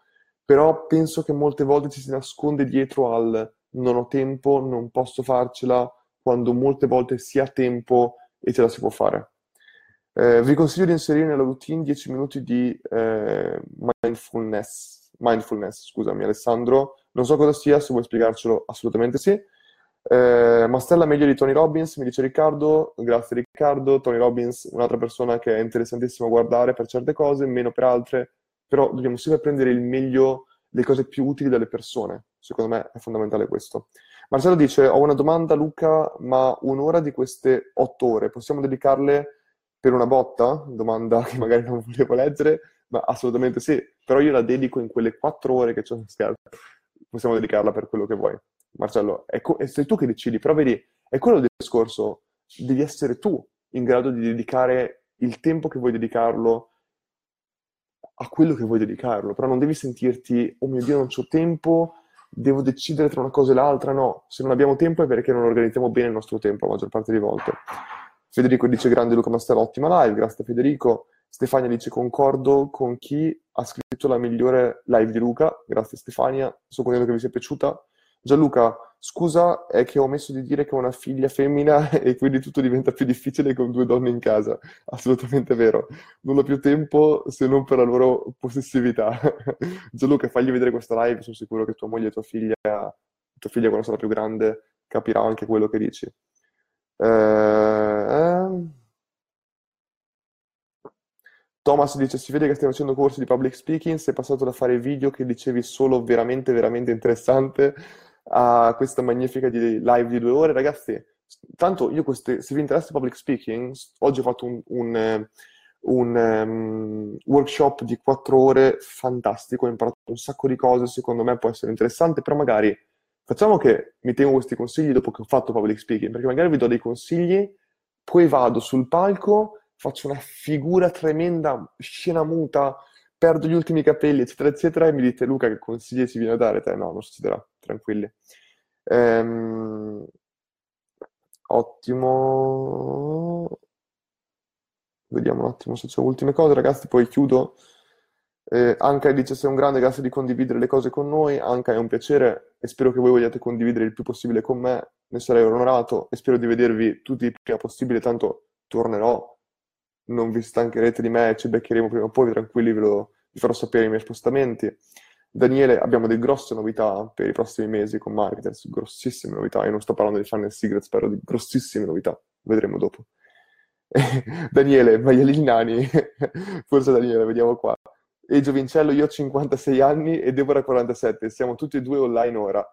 però penso che molte volte ci si nasconde dietro al non ho tempo, non posso farcela, quando molte volte si ha tempo e ce la si può fare. Eh, vi consiglio di inserire nella routine dieci minuti di eh, mindfulness, mindfulness, scusami Alessandro, non so cosa sia, se vuoi spiegarcelo assolutamente sì. Eh, Mastella meglio di Tony Robbins, mi dice Riccardo, grazie Riccardo. Tony Robbins, un'altra persona che è interessantissimo guardare per certe cose, meno per altre, però dobbiamo sempre prendere il meglio, le cose più utili dalle persone, secondo me è fondamentale questo. Marcello dice, ho una domanda Luca, ma un'ora di queste otto ore possiamo dedicarle per una botta? Domanda che magari non volevo leggere. Ma assolutamente sì, però io la dedico in quelle quattro ore che c'è in scherzo. Possiamo dedicarla per quello che vuoi. Marcello, è co- sei tu che decidi, però vedi, è quello del discorso, devi essere tu in grado di dedicare il tempo che vuoi dedicarlo a quello che vuoi dedicarlo, però non devi sentirti, oh mio Dio, non c'ho tempo, devo decidere tra una cosa e l'altra, no. Se non abbiamo tempo è perché non organizziamo bene il nostro tempo la maggior parte delle volte. Federico dice, grande Luca Mastella, ottima live, grazie Federico. Stefania dice, concordo con chi ha scritto la migliore live di Luca, grazie Stefania, sono contento che vi sia piaciuta. Gianluca, scusa, è che ho omesso di dire che ho una figlia femmina e quindi tutto diventa più difficile con due donne in casa. Assolutamente vero. Non ho più tempo se non per la loro possessività. Gianluca, fagli vedere questa live, sono sicuro che tua moglie e tua figlia, tua figlia quando sarà più grande, capirà anche quello che dici. Eh... Thomas dice, si vede che stai facendo corsi di public speaking, sei passato da fare video che dicevi solo veramente, veramente interessante a questa magnifica di live di due ore. Ragazzi, tanto io queste, se vi interessa public speaking, oggi ho fatto un, un, un um, workshop di quattro ore fantastico, ho imparato un sacco di cose, secondo me può essere interessante, però magari facciamo che mi tengo questi consigli dopo che ho fatto public speaking, perché magari vi do dei consigli, poi vado sul palco, faccio una figura tremenda, scena muta, perdo gli ultimi capelli, eccetera, eccetera, e mi dite, Luca, che consigli si viene a dare? Te? No, non succederà, tranquilli. Ehm... Ottimo. Vediamo un attimo se c'è ultime cose, ragazzi, poi chiudo. Eh, Anca dice, sei un grande, grazie di condividere le cose con noi. Anca, è un piacere e spero che voi vogliate condividere il più possibile con me, ne sarei onorato e spero di vedervi tutti il prima possibile, tanto tornerò. Non vi stancherete di me, ci beccheremo prima o poi, tranquilli, ve lo, vi farò sapere i miei spostamenti. Daniele, abbiamo delle grosse novità per i prossimi mesi con Marketers, grossissime novità, io non sto parlando di Funnel Secrets, però di grossissime novità, vedremo dopo. Daniele, maialini nani, forse Daniele, vediamo qua. E Giovincello, io ho cinquantasei anni e Deborah quarantasette, siamo tutti e due online ora,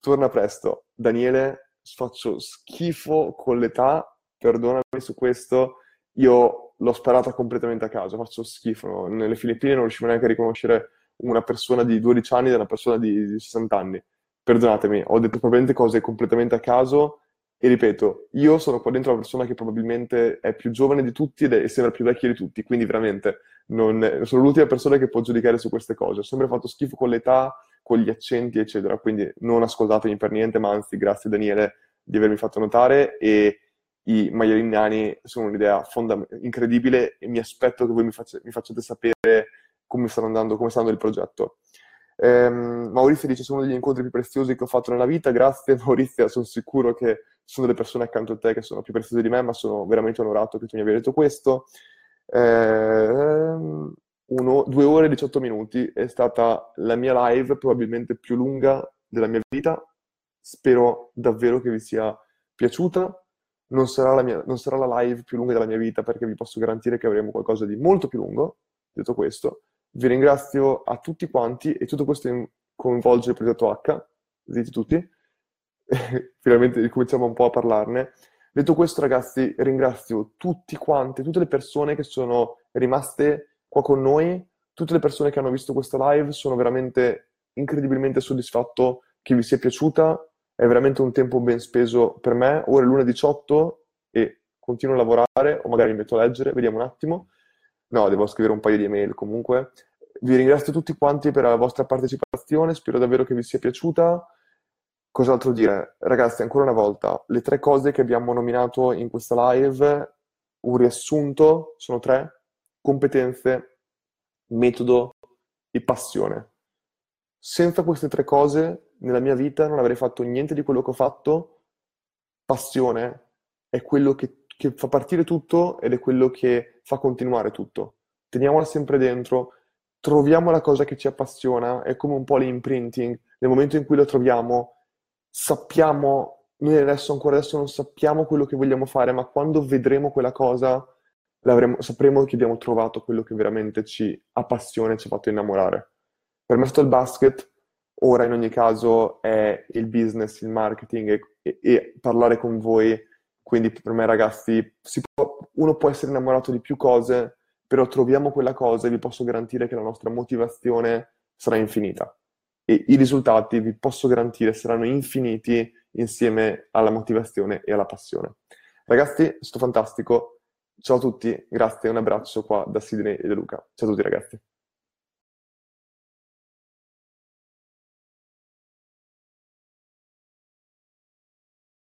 torna presto. Daniele, faccio schifo con l'età, perdonami su questo, io... l'ho sparata completamente a caso, faccio schifo. No? Nelle Filippine non riuscivo neanche a riconoscere una persona di dodici anni da una persona di sessanta anni. Perdonatemi, ho detto probabilmente cose completamente a caso e ripeto, io sono qua dentro la persona che probabilmente è più giovane di tutti ed è sembra più vecchia di tutti, quindi veramente non, sono l'ultima persona che può giudicare su queste cose. Ho sempre fatto schifo con l'età, con gli accenti, eccetera, quindi non ascoltatemi per niente, ma anzi grazie Daniele di avermi fatto notare e... I maialini nani sono un'idea fonda- incredibile e mi aspetto che voi mi, facci- mi facciate sapere come sta andando, come sta andando il progetto. Ehm, Maurizio dice, sono uno degli incontri più preziosi che ho fatto nella vita. Grazie Maurizio, sono sicuro che sono delle persone accanto a te che sono più preziose di me, ma sono veramente onorato che tu mi abbia detto questo. Ehm, uno, due ore e diciotto minuti è stata la mia live probabilmente più lunga della mia vita. Spero davvero che vi sia piaciuta. Non sarà, la mia, non sarà la live più lunga della mia vita, perché vi posso garantire che avremo qualcosa di molto più lungo. Detto questo, vi ringrazio a tutti quanti, e tutto questo in, coinvolge il progetto H, dite tutti, finalmente ricominciamo un po' a parlarne. Detto questo, ragazzi, ringrazio tutti quanti, tutte le persone che sono rimaste qua con noi, tutte le persone che hanno visto questa live, sono veramente incredibilmente soddisfatto che vi sia piaciuta. È veramente un tempo ben speso per me. Ora è l'una e diciotto e continuo a lavorare, o magari mi metto a leggere, vediamo un attimo. No, devo scrivere un paio di email comunque. Vi ringrazio tutti quanti per la vostra partecipazione, spero davvero che vi sia piaciuta. Cos'altro dire? Ragazzi, ancora una volta, le tre cose che abbiamo nominato in questa live, un riassunto, sono tre: competenze, metodo e passione. Senza queste tre cose... nella mia vita non avrei fatto niente di quello che ho fatto. Passione è quello che, che fa partire tutto ed è quello che fa continuare tutto. Teniamola sempre dentro, troviamo la cosa che ci appassiona, è come un po' l'imprinting. Nel momento in cui lo troviamo, sappiamo, noi adesso ancora adesso non sappiamo quello che vogliamo fare, ma quando vedremo quella cosa, l'avremo, sapremo che abbiamo trovato quello che veramente ci appassiona e ci ha fatto innamorare. Per me è stato il basket. Ora, in ogni caso, è il business, il marketing e, e, e parlare con voi. Quindi, per me, ragazzi, si può, uno può essere innamorato di più cose, però troviamo quella cosa e vi posso garantire che la nostra motivazione sarà infinita. E i risultati, vi posso garantire, saranno infiniti insieme alla motivazione e alla passione. Ragazzi, è stato fantastico. Ciao a tutti, grazie, un abbraccio qua da Sidney e da Luca. Ciao a tutti ragazzi.